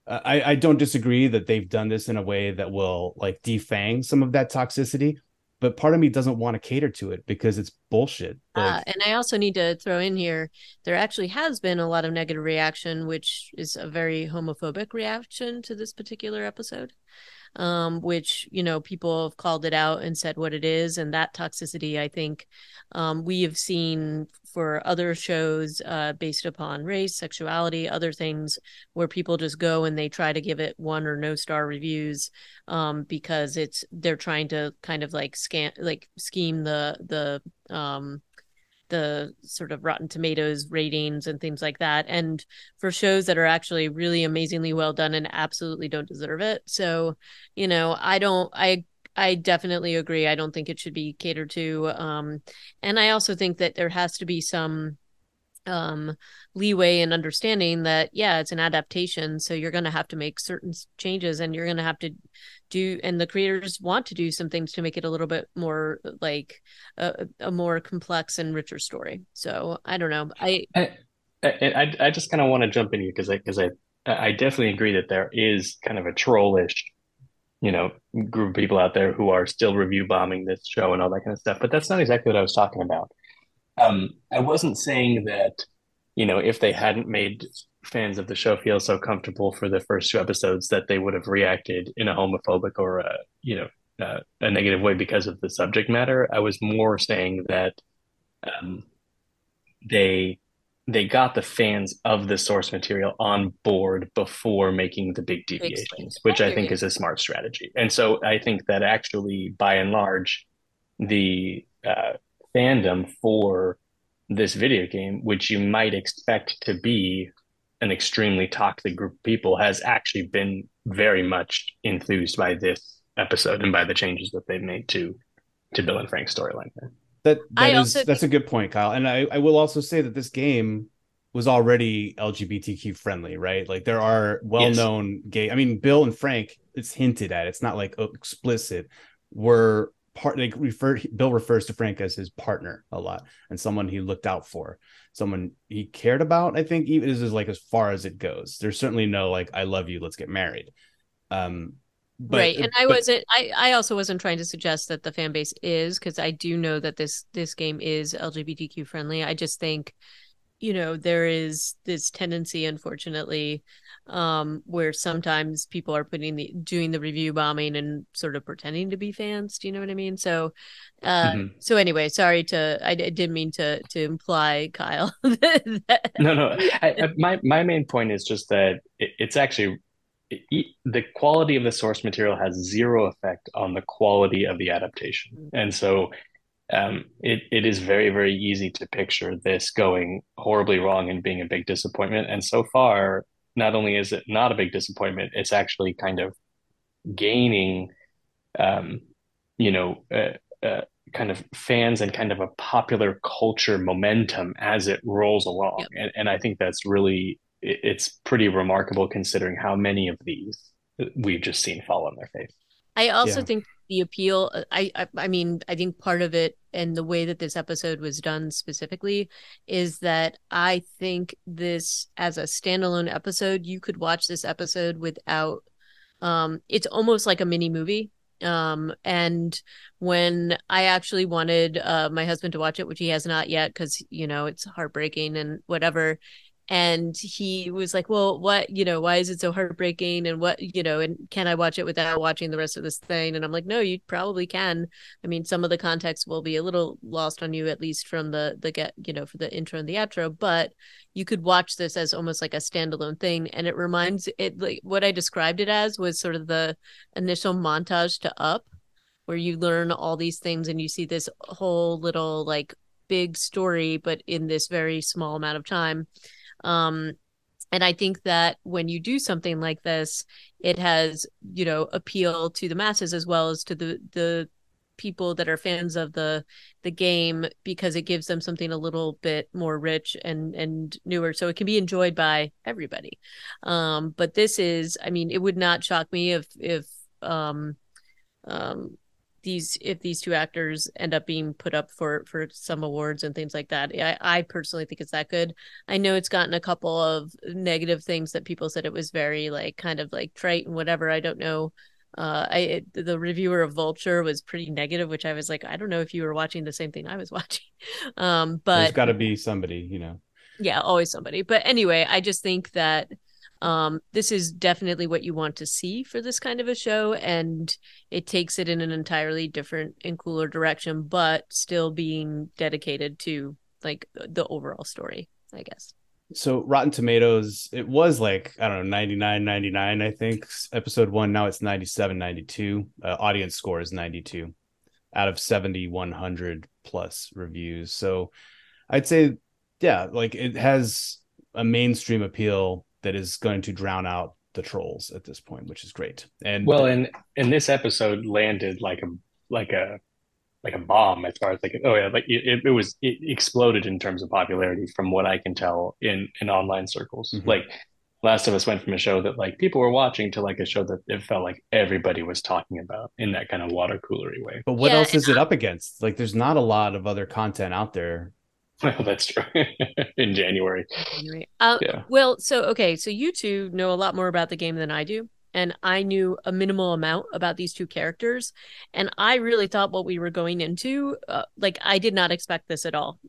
I don't disagree that they've done this in a way that will like defang some of that toxicity, but part of me doesn't want to cater to it because it's bullshit. And I also need to throw in here, there actually has been a lot of negative reaction, which is a very homophobic reaction to this particular episode, which, you know, people have called it out and said what it is. And that toxicity, I think we have seen for other shows based upon race, sexuality, other things where people just go and they try to give it 1 or no-star reviews because they're trying to kind of like scheme the sort of Rotten Tomatoes ratings and things like that. And for shows that are actually really amazingly well done and absolutely don't deserve it. So, you know, I definitely agree. I don't think it should be catered to. And I also think that there has to be some leeway and understanding that, yeah, it's an adaptation. So you're going to have to make certain changes and you're going to have to and the creators want to do some things to make it a little bit more like a more complex and richer story. So I don't know. I just kind of want to jump in here because I definitely agree that there is kind of a trollish, you know, group of people out there who are still review bombing this show and all that kind of stuff. But that's not exactly what I was talking about. I wasn't saying that, you know, if they hadn't made fans of the show feel so comfortable for the first two episodes that they would have reacted in a homophobic or a negative way because of the subject matter. I was more saying that they got the fans of the source material on board before making the big deviations, which I think is a smart strategy. And so I think that actually, by and large, the fandom for this video game, which you might expect to be an extremely toxic group of people, has actually been very much enthused by this episode and by the changes that they've made to Bill and Frank's storyline. That's a good point, Kyle. And I will also say that this game was already LGBTQ friendly, right? Like, there are well-known gay, I mean, Bill and Frank, it's hinted at, it's not like explicit, were part, like, Bill refers to Frank as his partner a lot, and someone he looked out for, someone he cared about. I think even this is like as far as it goes. There's certainly no like, I love you, let's get married. I also wasn't trying to suggest that the fan base is, because I do know that this game is LGBTQ friendly. I just think, there is this tendency, unfortunately, where sometimes people are doing the review bombing and sort of pretending to be fans. Do you know what I mean? So, So anyway, sorry I didn't mean to imply, Kyle. No. My main point is just that it's actually, the quality of the source material has zero effect on the quality of the adaptation. And so it is very, very easy to picture this going horribly wrong and being a big disappointment. And so far, not only is it not a big disappointment, it's actually kind of gaining, kind of fans and kind of a popular culture momentum as it rolls along. Yep. And I think that's really... it's pretty remarkable considering how many of these we've just seen fall on their face. I also think the appeal, I think part of it, and the way that this episode was done specifically, is that I think this as a standalone episode, you could watch this episode without, it's almost like a mini movie. And when I actually wanted my husband to watch it, which he has not yet, because, it's heartbreaking and whatever. And he was like, well, what, why is it so heartbreaking? And what, and can I watch it without watching the rest of this thing? And I'm like, no, you probably can. I mean, some of the context will be a little lost on you, at least from the get, for the intro and the outro, but you could watch this as almost like a standalone thing. And it reminds it, like, what I described it as was sort of the initial montage to Up, where you learn all these things and you see this whole little, like, big story, but in this very small amount of time. And I think that when you do something like this, it has, appeal to the masses as well as to the people that are fans of the game, because it gives them something a little bit more rich and newer. So it can be enjoyed by everybody. But this is, it would not shock me if these two actors end up being put up for some awards and things like that. I personally think it's that good. I know it's gotten a couple of negative things that people said it was very like kind of like trite and whatever. I don't know. The reviewer of Vulture was pretty negative, which I was like, I don't know if you were watching the same thing I was watching. But there's got to be somebody, Yeah, always somebody. But anyway, I just think that this is definitely what you want to see for this kind of a show, and it takes it in an entirely different and cooler direction, but still being dedicated to like the overall story, I guess. So Rotten Tomatoes, it was like, I don't know, 99.99, I think, episode one. Now it's 97.92. Audience score is 92 out of 7,100 plus reviews. So I'd say, yeah, like it has a mainstream appeal that is going to drown out the trolls at this point, which is great. And well, and this episode landed like a bomb as far as it exploded in terms of popularity from what I can tell in online circles. Mm-hmm. Like, Last of Us went from a show that like people were watching to like a show that it felt like everybody was talking about in that kind of water coolery way. But what else is it up against? Like, there's not a lot of other content out there. Well, that's true. In January. Yeah. Well, so, okay. So you two know a lot more about the game than I do. And I knew a minimal amount about these two characters. And I really thought what we were going into, I did not expect this at all.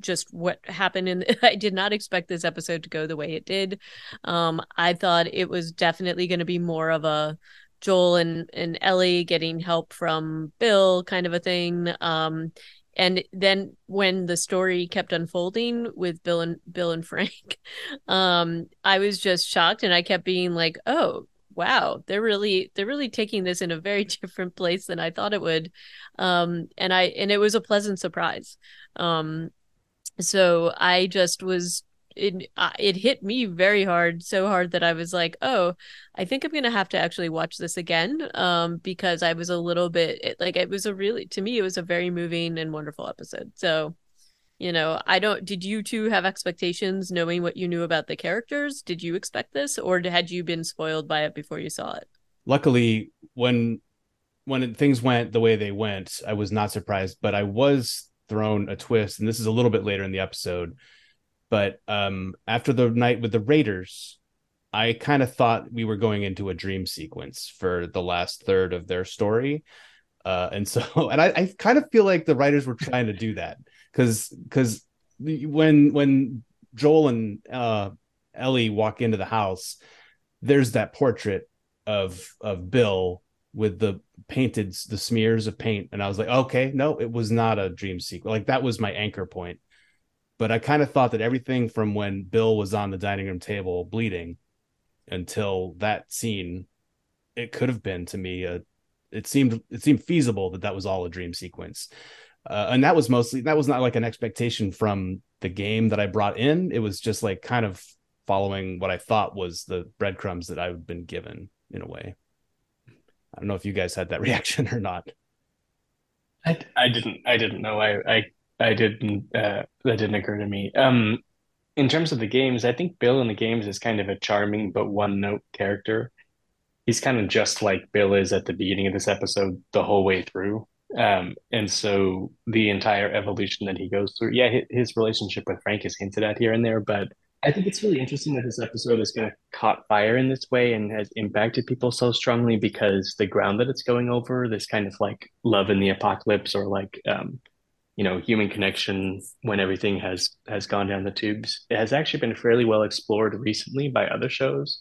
just what happened. And I did not expect this episode to go the way it did. I thought it was definitely going to be more of a Joel and Ellie getting help from Bill kind of a thing. And then when the story kept unfolding with Bill and Frank, I was just shocked, and I kept being like, oh, wow, they're really taking this in a very different place than I thought it would. And it was a pleasant surprise. So I just was, it hit me very hard, so hard that I was like, oh, I think I'm going to have to actually watch this again, because I was a little bit, to me, it was a very moving and wonderful episode. So, you know, did you two have expectations knowing what you knew about the characters? Did you expect this, or had you been spoiled by it before you saw it? Luckily, when things went the way they went, I was not surprised, but I was thrown a twist, and this is a little bit later in the episode. But after the night with the Raiders, I kind of thought we were going into a dream sequence for the last third of their story. And I kind of feel like the writers were trying to do that, because when Joel and Ellie walk into the house, there's that portrait of Bill with the smears of paint. And I was like, okay, no, it was not a dream sequence. Like, that was my anchor point. But I kind of thought that everything from when Bill was on the dining room table bleeding until that scene, it could have been, to me, it seemed feasible that was all a dream sequence. And that was not like an expectation from the game that I brought in. It was just like kind of following what I thought was the breadcrumbs that I've been given, in a way. I don't know if you guys had that reaction or not. I didn't know. That didn't occur to me. In terms of the games, I think Bill in the games is kind of a charming but one-note character. He's kind of just like Bill is at the beginning of this episode the whole way through. And so the entire evolution that he goes through, yeah, his relationship with Frank is hinted at here and there, but I think it's really interesting that this episode is kind of caught fire in this way and has impacted people so strongly, because the ground that it's going over, this kind of like love in the apocalypse, or like... you know, human connection when everything has gone down the tubes, it has actually been fairly well explored recently by other shows.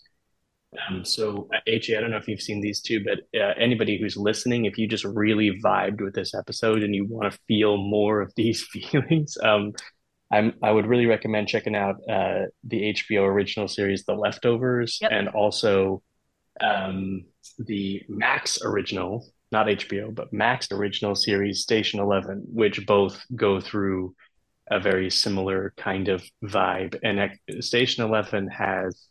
So H.A., I don't know if you've seen these two, but anybody who's listening, if you just really vibed with this episode and you want to feel more of these feelings, I would really recommend checking out the HBO original series, The Leftovers, yep. And also the Max original, not HBO, but Max original series, Station 11, which both go through a very similar kind of vibe. And Station 11 has,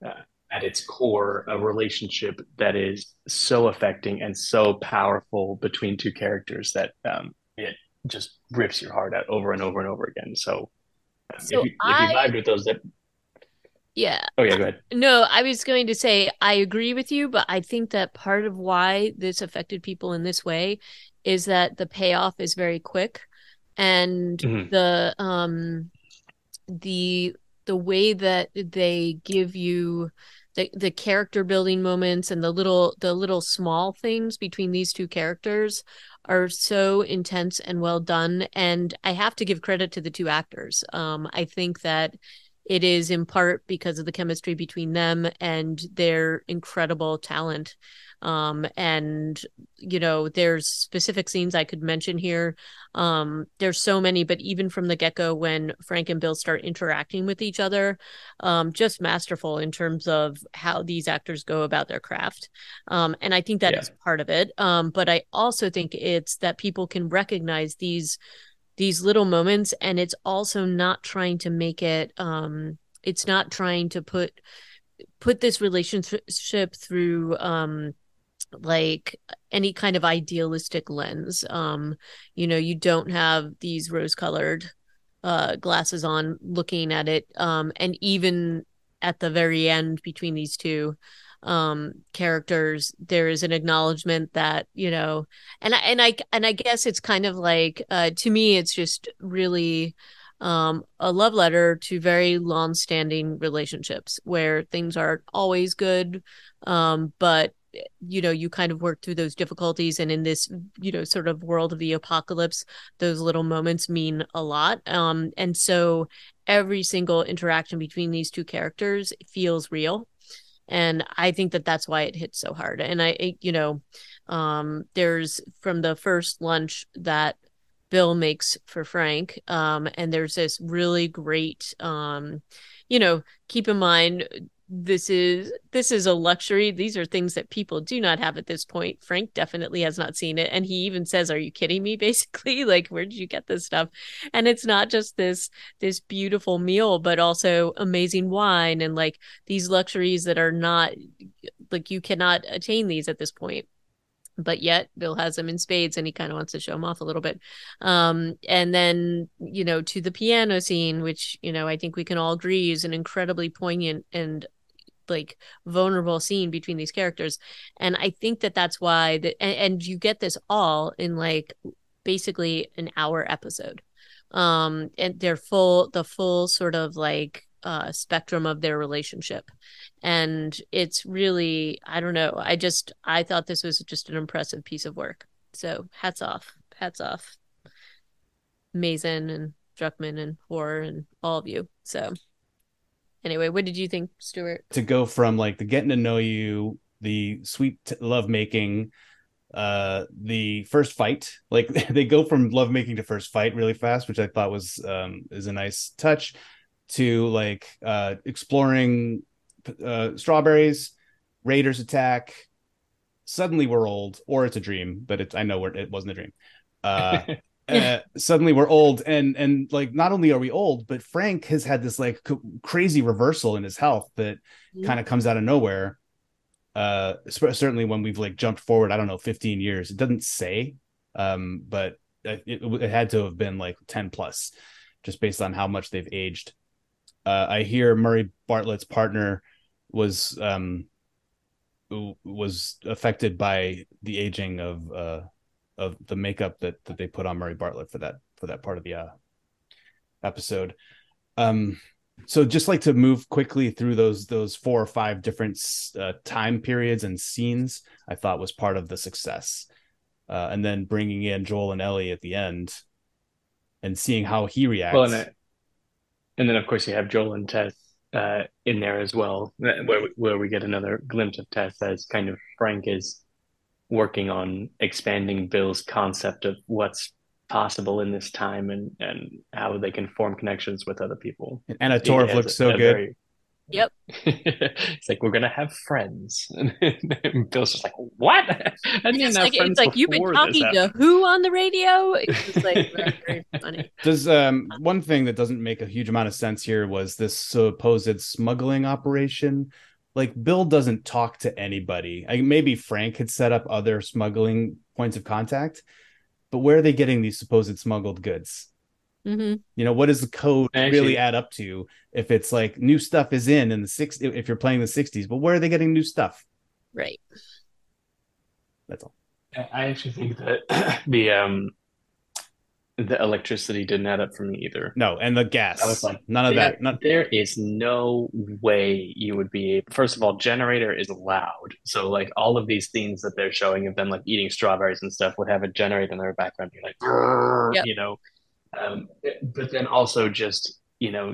at its core, a relationship that is so affecting and so powerful between two characters that it just rips your heart out over and over and over again. So if you vibed with those... Yeah. Oh, yeah, go ahead. No, I was going to say, I agree with you, but I think that part of why this affected people in this way is that the payoff is very quick, and mm-hmm. the way that they give you the character building moments and the little small things between these two characters are so intense and well done. And I have to give credit to the two actors. I think that it is in part because of the chemistry between them and their incredible talent. And, you know, there's specific scenes I could mention here. There's so many, but even from the get-go when Frank and Bill start interacting with each other, just masterful in terms of how these actors go about their craft. And I think that is part of it. But I also think it's that people can recognize these little moments, and it's also not trying to make it it's not trying to put this relationship through like any kind of idealistic lens. You know, you don't have these rose-colored glasses on looking at it, and even at the very end between these two characters, there is an acknowledgement that, you know, and I guess it's kind of like, to me, it's just really a love letter to very long-standing relationships where things aren't always good, but you know, you kind of work through those difficulties. And in this, you know, sort of world of the apocalypse, those little moments mean a lot. And so every single interaction between these two characters feels real. And I think that that's why it hits so hard. And there's from the first lunch that Bill makes for Frank. And there's this really great, keep in mind, this is a luxury. These are things that people do not have at this point. Frank definitely has not seen it. And he even says, "Are you kidding me?" Basically, like, where did you get this stuff? And it's not just this beautiful meal, but also amazing wine and like these luxuries that are not like, you cannot attain these at this point. But yet Bill has them in spades and he kind of wants to show them off a little bit. And then, to the piano scene, which, I think we can all agree is an incredibly poignant and like vulnerable scene between these characters. And I think that that's why and you get this all in like basically an hour episode. And they're the full sort of like spectrum of their relationship. And it's really, I thought this was just an impressive piece of work. So hats off. Mazin and Druckmann and Hoare and all of you. So anyway, what did you think, Stuart? To go from like the getting to know you, the sweet lovemaking, the first fight, like they go from lovemaking to first fight really fast, which I thought was, is a nice touch, to like exploring strawberries, Raiders attack, suddenly we're old, or it's a dream, but it's, I know it wasn't a dream. Suddenly we're old, and like not only are we old, but Frank has had this like crazy reversal in his health that kind of comes out of nowhere. Certainly when we've like jumped forward, I don't know, 15 years, it doesn't say, but it had to have been like 10 plus just based on how much they've aged. I hear Murray Bartlett's partner was affected by the aging of the makeup that they put on Murray Bartlett for that part of the episode. So just like to move quickly through those four or five different time periods and scenes, I thought was part of the success. And then bringing in Joel and Ellie at the end and seeing how he reacts. Well, and then, of course, you have Joel and Tess in there as well, where we get another glimpse of Tess as kind of Frank is working on expanding Bill's concept of what's possible in this time and how they can form connections with other people. And Anna Torv looks so good. Yep. It's like, we're going to have friends. And Bill's just like, what? It's like, you've been talking to who on the radio? It's like, very funny. Does, one thing that doesn't make a huge amount of sense here was this supposed smuggling operation. Like, Bill doesn't talk to anybody. Maybe Frank had set up other smuggling points of contact, but where are they getting these supposed smuggled goods? Mm-hmm. What does the code really add up to if it's like new stuff is in the 60s, if you're playing the 60s, but where are they getting new stuff? Right. That's all. I actually think that the electricity didn't add up for me either. No, and the gas. I was like, none of that. There is no way you would be able. First of all, generator is loud. So like all of these things that they're showing of them like eating strawberries and stuff would have a generator in their background. You're like, yep. But then also just,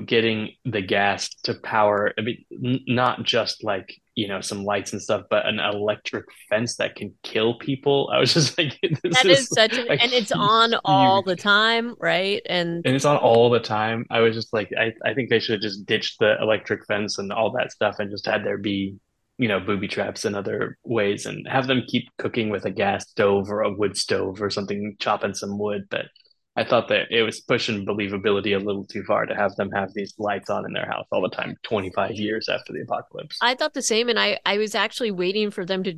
getting the gas to power, I mean, not just like, some lights and stuff, but an electric fence that can kill people. I was just like, and it's on all the time, right? And it's on all the time. I was just like, I think they should have just ditched the electric fence and all that stuff and just had there be, booby traps and other ways and have them keep cooking with a gas stove or a wood stove or something, chopping some wood, but I thought that it was pushing believability a little too far to have them have these lights on in their house all the time, 25 years after the apocalypse. I thought the same, and I was actually waiting for them to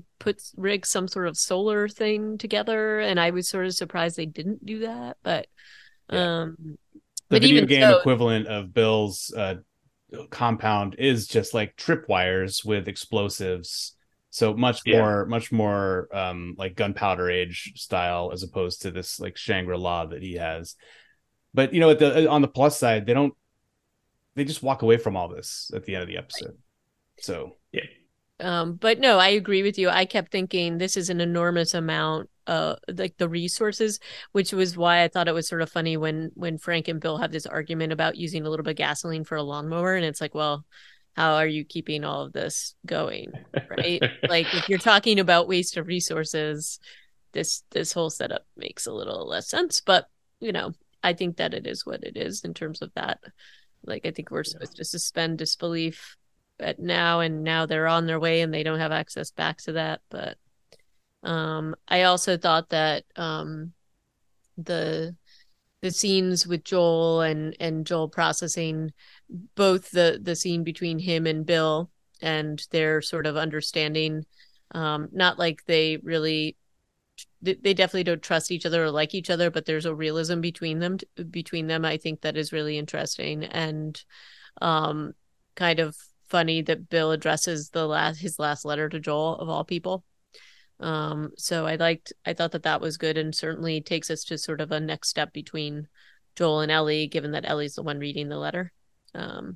rig some sort of solar thing together, and I was sort of surprised they didn't do that. But the video game equivalent of Bill's compound is just like tripwires with explosives. So much more like gunpowder age style as opposed to this like Shangri-La that he has. But on the plus side, they just walk away from all this at the end of the episode. Right. So yeah, But no, I agree with you. I kept thinking this is an enormous amount, like the resources, which was why I thought it was sort of funny when Frank and Bill have this argument about using a little bit of gasoline for a lawnmower. And it's like, well, how are you keeping all of this going? Right. Like if you're talking about waste of resources, this whole setup makes a little less sense, but you know, I think that it is what it is in terms of that. Like, I think we're supposed to suspend disbelief at now, and now they're on their way and they don't have access back to that. But I also thought that the scenes with Joel and Joel processing, both the scene between him and Bill and their sort of understanding, not like they really... They definitely don't trust each other or like each other, but there's a realism between them. I think that is really interesting and kind of funny that Bill addresses his last letter to Joel of all people. So I thought that was good, and certainly takes us to sort of a next step between Joel and Ellie, given that Ellie's the one reading the letter.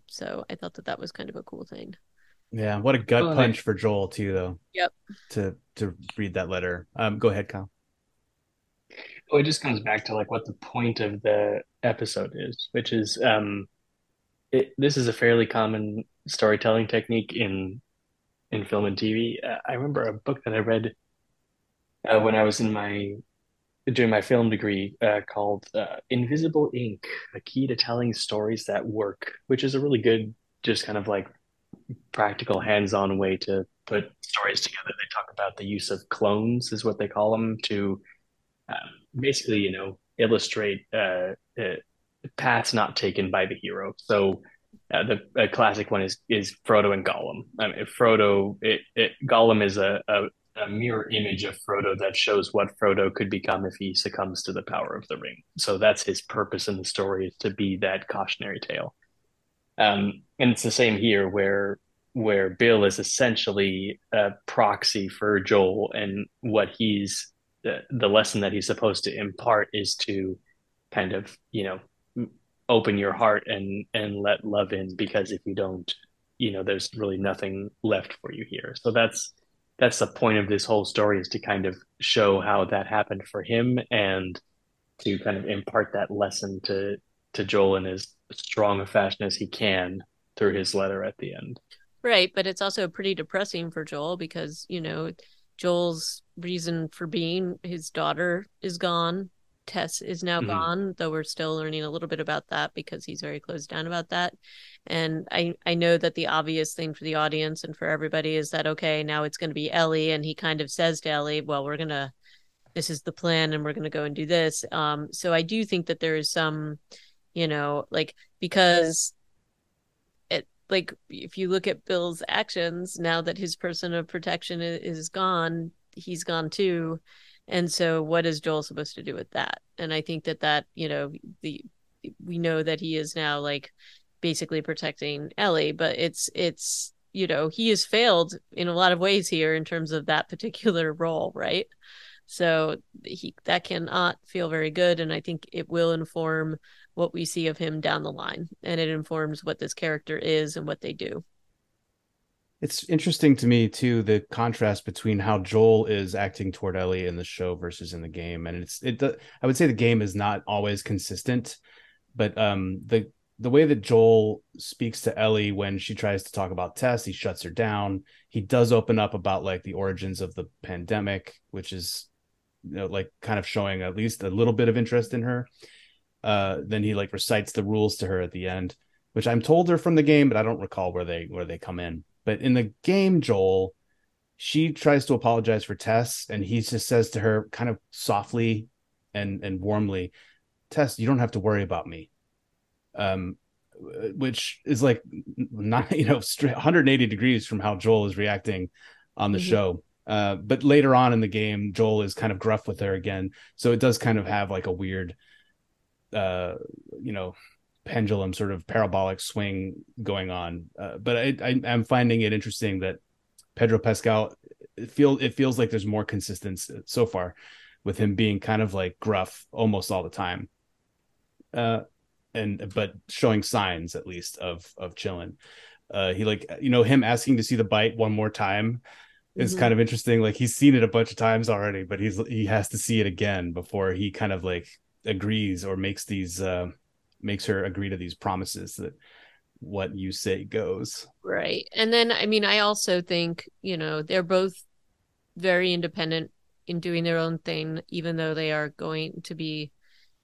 So I thought that was kind of a cool thing. Yeah, what a gut punch for Joel too, though. Yep. To read that letter. Go ahead, Kyle. Well, it just comes back to like what the point of the episode is, which is this is a fairly common storytelling technique in film and TV. I remember a book that I read when I was doing my film degree called "Invisible Ink: A Key to Telling Stories That Work," which is a really good, just kind of like practical hands-on way to put stories together. They talk about the use of clones is what they call them to basically, you know, illustrate paths not taken by the hero. So the classic one is Frodo and Gollum. I mean, Gollum is a mirror image of Frodo that shows what Frodo could become if he succumbs to the power of the ring. So that's his purpose in the story, is to be that cautionary tale. And it's the same here where Bill is essentially a proxy for Joel, and what the lesson that he's supposed to impart is to kind of, you know, open your heart and let love in, because if you don't, you know, there's really nothing left for you here. So that's the point of this whole story, is to kind of show how that happened for him and to kind of impart that lesson to Joel in as strong a fashion as he can through his letter at the end. Right, but it's also pretty depressing for Joel, because, you know, Joel's reason for being, his daughter is gone, Tess is now gone, though we're still learning a little bit about that because he's very closed down about that. And I know that the obvious thing for the audience and for everybody is that, okay, now it's going to be Ellie, and he kind of says to Ellie, well, this is the plan and we're going to go and do this. So I do think that there is some, you know, like, because it, like, if you look at Bill's actions, now that his person of protection is gone, he's gone too. And so what is Joel supposed to do with that? And I think that, you know, we know that he is now like basically protecting Ellie, but it's, you know, he has failed in a lot of ways here in terms of that particular role. Right. So that cannot feel very good. And I think it will inform what we see of him down the line, and it informs what this character is and what they do. It's interesting to me too, the contrast between how Joel is acting toward Ellie in the show versus in the game. And I would say the game is not always consistent, but the way that Joel speaks to Ellie when she tries to talk about Tess, he shuts her down. He does open up about like the origins of the pandemic, which is, you know, like kind of showing at least a little bit of interest in her. Then he like recites the rules to her at the end, which I'm told are from the game, but I don't recall where they come in. But in the game, Joel, she tries to apologize for Tess, and he just says to her kind of softly and warmly, "Tess, you don't have to worry about me," which is like, not, you know, 180 degrees from how Joel is reacting on the show. But later on in the game, Joel is kind of gruff with her again, so it does kind of have like a weird, you know, pendulum sort of parabolic swing going on. But I'm finding it interesting that Pedro Pascal, it feels like there's more consistency so far with him being kind of like gruff almost all the time, but showing signs at least of chilling. He him asking to see the bite one more time is kind of interesting. Like, he's seen it a bunch of times already, but he has to see it again before he kind of like agrees or makes these makes her agree to these promises that what you say goes. Right. And then, I mean, I also think, they're both very independent in doing their own thing, even though they are going to be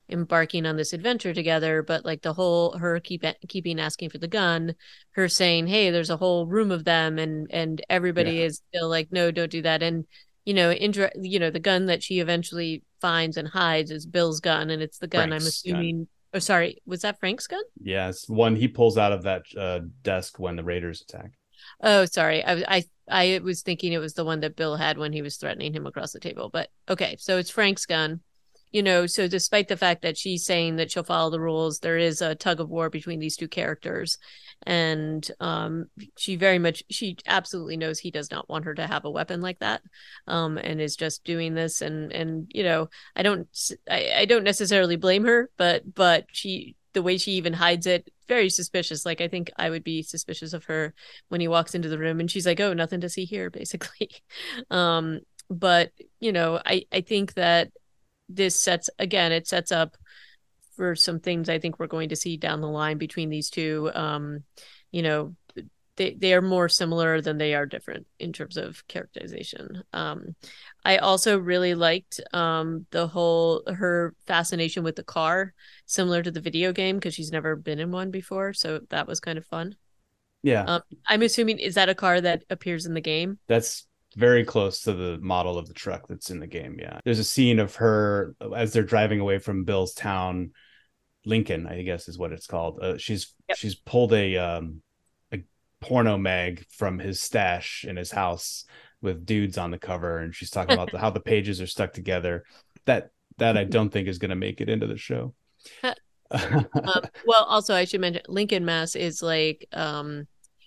embarking on this adventure together. But like the whole her keeping asking for the gun, her saying, hey, there's a whole room of them, and everybody is still like, no, don't do that. And the gun that she eventually finds and hides is Bill's gun, and it's the gun Frank's I'm assuming gun. Oh, sorry, was that Frank's gun? Yeah, it's one he pulls out of that desk when the raiders attack. Oh, sorry, I was thinking it was the one that Bill had when he was threatening him across the table. But okay, so it's Frank's gun. So despite the fact that she's saying that she'll follow the rules, there is a tug of war between these two characters, and she absolutely knows he does not want her to have a weapon like that, and is just doing this. And I don't necessarily blame her, but she, the way she even hides it, very suspicious. Like, I think I would be suspicious of her when he walks into the room and she's like, oh, nothing to see here, basically. But I think that this sets up for some things I think we're going to see down the line between these two. They are more similar than they are different in terms of characterization. I also really liked her fascination with the car, similar to the video game, because she's never been in one before, so that was kind of fun. Yeah. I'm assuming, is that a car that appears in the game? That's very close to the model of the truck that's in the game. Yeah, there's a scene of her as they're driving away from Bill's town, Lincoln, I guess is what it's called. She's pulled a porno mag from his stash in his house with dudes on the cover, and she's talking about how the pages are stuck together. That I don't think is going to make it into the show. Well, also I should mention Lincoln, Mass is like,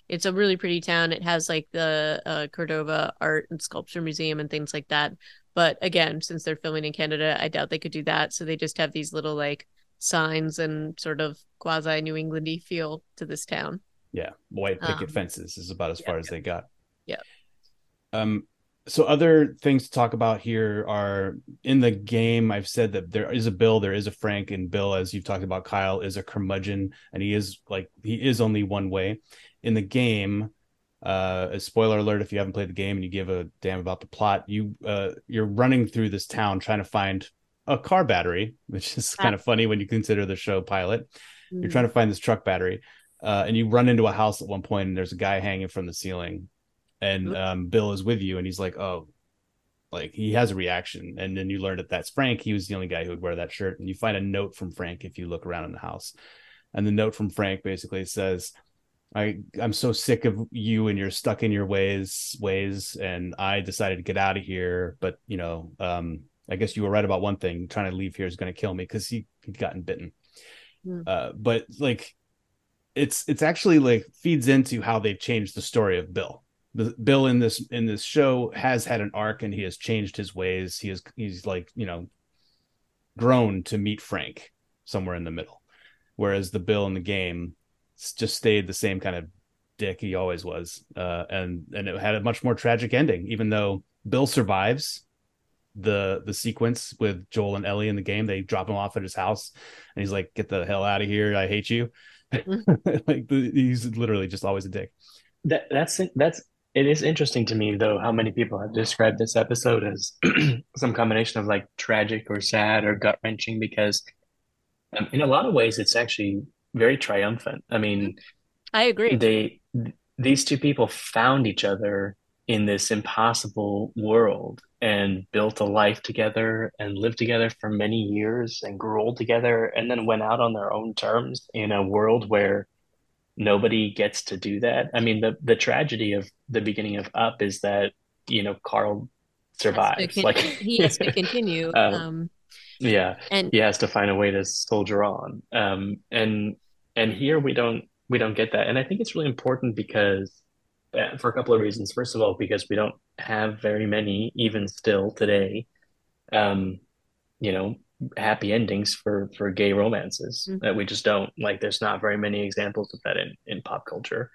it's a really pretty town. It has like the Cordova Art and Sculpture Museum and things like that. But again, since they're filming in Canada, I doubt they could do that. So they just have these little like signs and sort of quasi New England-y feel to this town. Yeah. White picket fences is about as far as they got. Yeah. So other things to talk about here are in the game. I've said that there is a Bill, there is a Frank, and Bill, as you've talked about, Kyle, is a curmudgeon, and he is only one way. In the game, a spoiler alert if you haven't played the game and you give a damn about the plot, you're running through this town trying to find a car battery, which is kind of funny when you consider the show pilot. Mm-hmm. You're trying to find this truck battery, and you run into a house at one point, and there's a guy hanging from the ceiling, and Bill is with you, and he's like, oh, like he has a reaction. And then you learn that that's Frank. He was the only guy who would wear that shirt. And you find a note from Frank if you look around in the house. And the note from Frank basically says, I'm so sick of you and you're stuck in your ways, and I decided to get out of here. But, I guess you were right about one thing. Trying to leave here is going to kill me, because he'd gotten bitten. Yeah. But like, it's actually like feeds into how they've changed the story of Bill. Bill in this show has had an arc, and he has changed his ways. He's like, grown to meet Frank somewhere in the middle, whereas the Bill in the game just stayed the same kind of dick he always was, and it had a much more tragic ending. Even though Bill survives the sequence with Joel and Ellie in the game, they drop him off at his house, and he's like, "Get the hell out of here! I hate you." Like, he's literally just always a dick. That's it is interesting to me though how many people have described this episode as some combination of like tragic or sad or gut wrenching, because in a lot of ways it's actually very triumphant. I mean, I agree. These two people found each other in this impossible world and built a life together and lived together for many years and grew old together, and then went out on their own terms in a world where nobody gets to do that. I mean, the tragedy of the beginning of Up is that, Carl survives. He has to continue. Yeah. And he has to find a way to soldier on. And here we don't get that. And I think it's really important because for a couple of reasons. First of all, because we don't have very many, even still today, happy endings for gay romances. Mm-hmm. That we just don't. Like, there's not very many examples of that in pop culture.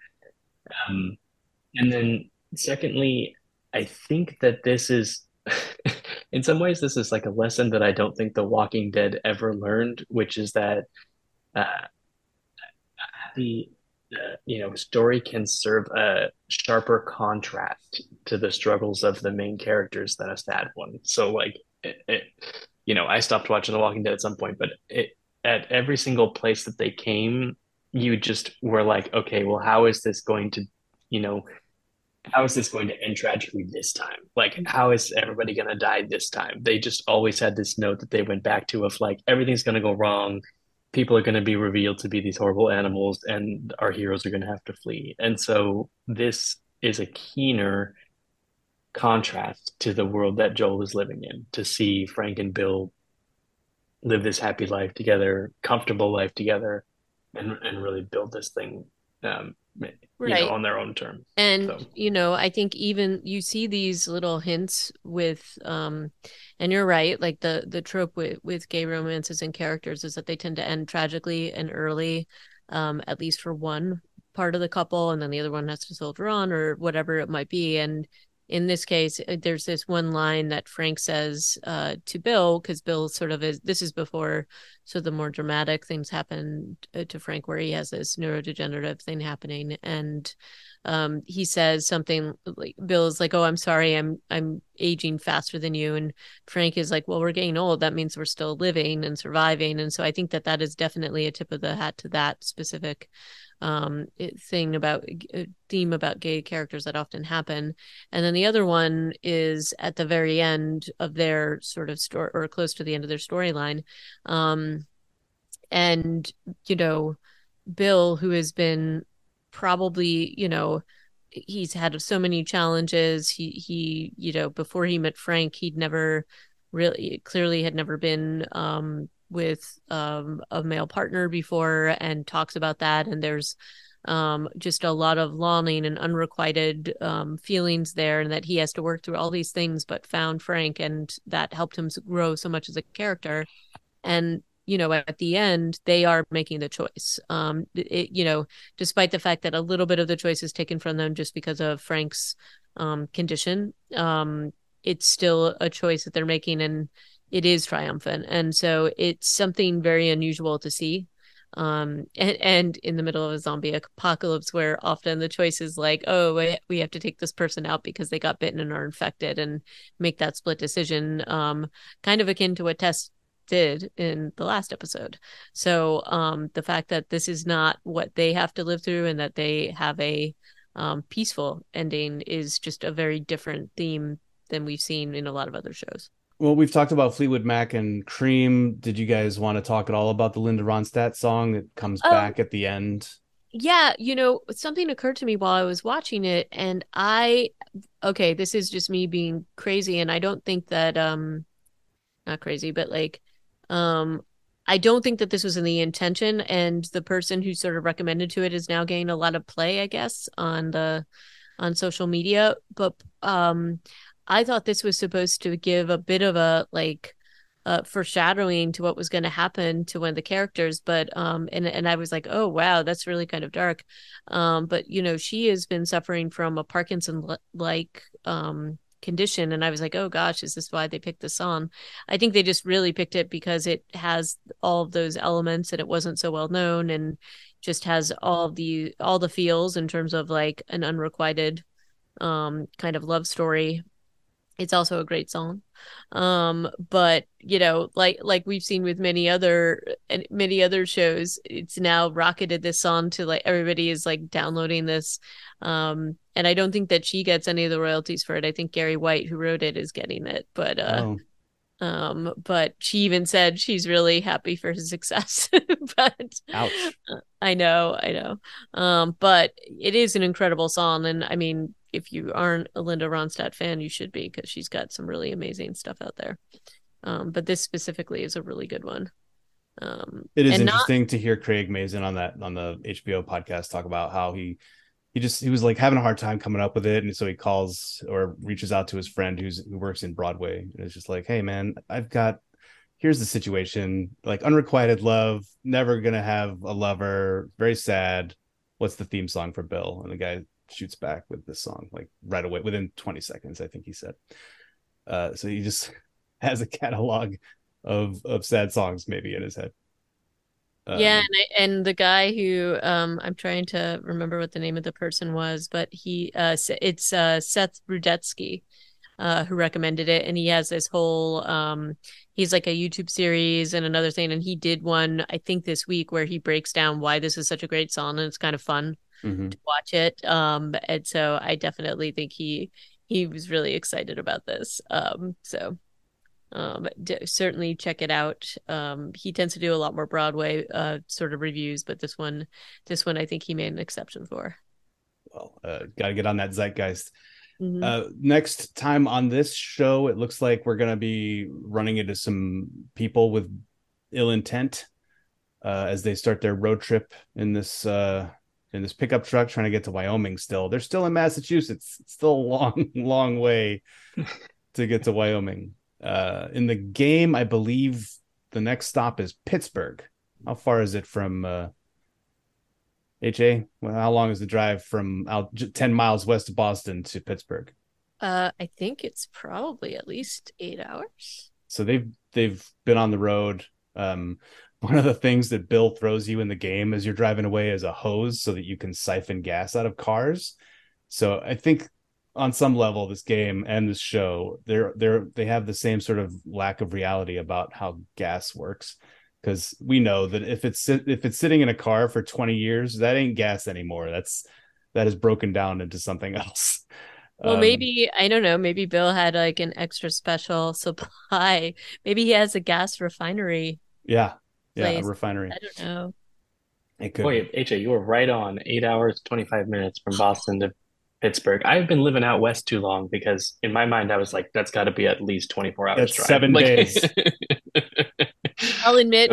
And then secondly, I think that this is, in some ways, this is like a lesson that I don't think The Walking Dead ever learned, which is that the story can serve a sharper contrast to the struggles of the main characters than a sad one. So like, I stopped watching The Walking Dead at some point, but at every single place that they came, you just were like, okay, well, how is this going to end tragically this time? Like, how is everybody going to die this time? They just always had this note that they went back to of like, everything's going to go wrong. People are going to be revealed to be these horrible animals and our heroes are going to have to flee. And so this is a keener contrast to the world that Joel is living in, to see Frank and Bill live this happy life together, comfortable life together, and really build this thing on their own terms. And, I think even you see these little hints with, and you're right, like the trope with gay romances and characters is that they tend to end tragically and early, at least for one part of the couple, and then the other one has to soldier on or whatever it might be. And in this case, there's this one line that Frank says to Bill, because Bill sort of is, this is before, so the more dramatic things happen to Frank, where he has this neurodegenerative thing happening. And he says something like, Bill is like, oh, I'm sorry, I'm aging faster than you. And Frank is like, well, we're getting old. That means we're still living and surviving. And so I think that is definitely a tip of the hat to that specific theme about gay characters that often happen. And then the other one is at the very end of their sort of story, or close to the end of their storyline. Bill, who has been probably, he's had so many challenges. He before he met Frank, he'd never really, clearly had never been, with a male partner before, and talks about that, and there's just a lot of longing and unrequited feelings there, and that he has to work through all these things, but found Frank, and that helped him grow so much as a character. And at the end, they are making the choice, despite the fact that a little bit of the choice is taken from them just because of Frank's condition. It's still a choice that they're making, and it is triumphant. And so it's something very unusual to see. And in the middle of a zombie apocalypse, where often the choice is like, oh, we have to take this person out because they got bitten and are infected, and make that split decision, kind of akin to what Tess did in the last episode. So the fact that this is not what they have to live through, and that they have a peaceful ending, is just a very different theme than we've seen in a lot of other shows. Well, we've talked about Fleetwood Mac and Cream. Did you guys want to talk at all about the Linda Ronstadt song that comes back at the end? Yeah, something occurred to me while I was watching it, and this is just me being crazy, and I don't think that, not crazy, but like, I don't think that this was in the intention, and the person who sort of recommended to it is now getting a lot of play, I guess, on social media, but I thought this was supposed to give a bit of a foreshadowing to what was going to happen to one of the characters, but and I was like, oh wow, that's really kind of dark, but she has been suffering from a Parkinson-like condition, and I was like, oh gosh, is this why they picked this song? I think they just really picked it because it has all of those elements, and it wasn't so well known, and just has all the feels in terms of like an unrequited kind of love story. It's also a great song, but like we've seen with many other shows, it's now rocketed this song to like everybody is like downloading this, and I don't think that she gets any of the royalties for it. I think Gary White, who wrote it, is getting it, but but she even said she's really happy for his success. But ouch. I know. But it is an incredible song, and I mean, if you aren't a Linda Ronstadt fan, you should be, because she's got some really amazing stuff out there. But this specifically is a really good one. It is interesting to hear Craig Mazin on the HBO podcast talk about how he was like having a hard time coming up with it, and so he calls or reaches out to his friend who works in Broadway, and it's just like, hey man, here's the situation, like unrequited love, never gonna have a lover, very sad. What's the theme song for Bill? And the guy shoots back with this song, like right away, within 20 seconds, I think he said. So he just has a catalog of sad songs maybe in his head. Yeah, and the guy who I'm trying to remember what the name of the person was, but he it's Seth Rudetsky who recommended it, and he has this whole he's like a YouTube series and another thing, and he did one I think this week where he breaks down why this is such a great song, and it's kind of fun to watch it. And so I definitely think he was really excited about this. Certainly check it out. He tends to do a lot more Broadway sort of reviews, but this one I think he made an exception for. Well, gotta get on that zeitgeist. Next time on this show, it looks like we're gonna be running into some people with ill intent as they start their road trip in this pickup truck, trying to get to Wyoming. Still, they're still in Massachusetts. It's still a long way to get to Wyoming. In the game, I believe the next stop is Pittsburgh. How far is it from H.A.? Well, how long is the drive from 10 miles west of Boston to Pittsburgh? I think it's probably at least 8 hours. So they've been on the road. One of the things that Bill throws you in the game as you're driving away is a hose so that you can siphon gas out of cars. So I think on some level, this game and this show, they have the same sort of lack of reality about how gas works, because we know that if it's sitting in a car for 20 years, that ain't gas anymore. That is broken down into something else. Well, maybe, I don't know, maybe Bill had like an extra special supply. Maybe he has a gas refinery. Yeah, a refinery. I don't know. It could. Boy, H.A., you were right on. 8 hours, 25 minutes from Boston to Pittsburgh. I've been living out west too long, because in my mind I was like, that's got to be at least 24 hours. That's drive. 7 days. I'll admit,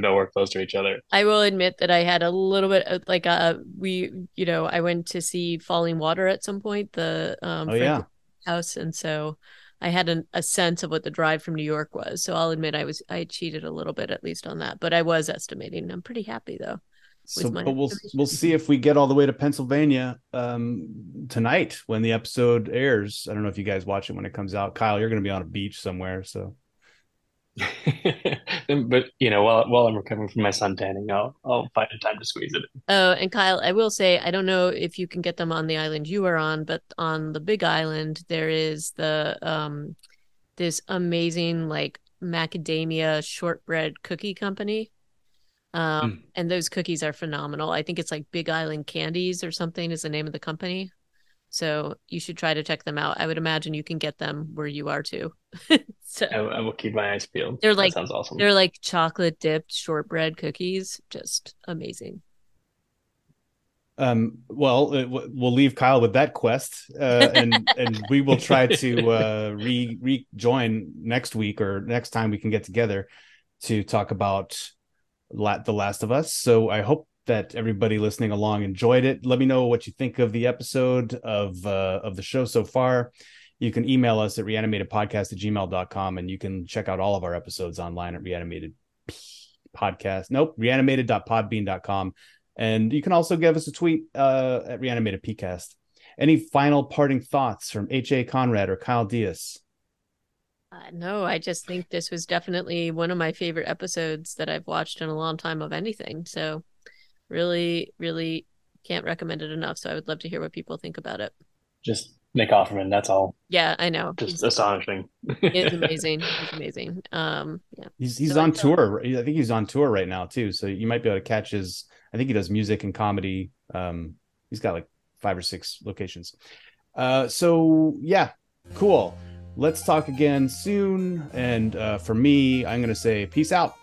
nowhere close to each other. I will admit that I had a little bit of, like I went to see Falling Water at some point, the house, and so I had a sense of what the drive from New York was. So I'll admit I cheated a little bit at least on that, but I was estimating. I'm pretty happy though. So, but we'll see if we get all the way to Pennsylvania tonight when the episode airs. I don't know if you guys watch it when it comes out. Kyle, you're going to be on a beach somewhere, so. But while I'm recovering from my sun tanning, I'll find a time to squeeze it in. Oh, and Kyle, I will say, I don't know if you can get them on the island you are on, but on the Big Island there is the this amazing like macadamia shortbread cookie company. And those cookies are phenomenal. I think it's like Big Island Candies or something is the name of the company. So you should try to check them out. I would imagine you can get them where you are too. So I will keep my eyes peeled. They're like, that sounds awesome. They're like chocolate dipped shortbread cookies. Just amazing. Well, we'll leave Kyle with that quest, and we will try to rejoin next week or next time we can get together to talk about The Last of Us. So I hope that everybody listening along enjoyed it. Let me know what you think of the episode of the show so far. You can email us at reanimatedpodcast@gmail.com, and you can check out all of our episodes online at reanimated.podbean.com, and you can also give us a tweet at reanimatedpcast. Any final parting thoughts from H.A. Conrad or Kyle Diaz? No, I just think this was definitely one of my favorite episodes that I've watched in a long time of anything. So really, really can't recommend it enough. So I would love to hear what people think about it. Just Nick Offerman, that's all. Yeah, I know. Just he's astonishing. It's amazing. It's amazing. Yeah. He's on tour. I think he's on tour right now too. So you might be able to catch his, I think he does music and comedy. He's got like 5 or 6 locations. So yeah, cool. Let's talk again soon. And for me, I'm going to say peace out.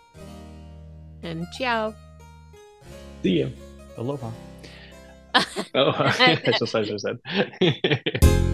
And ciao. See you. Aloha. Oh, that's just what I said.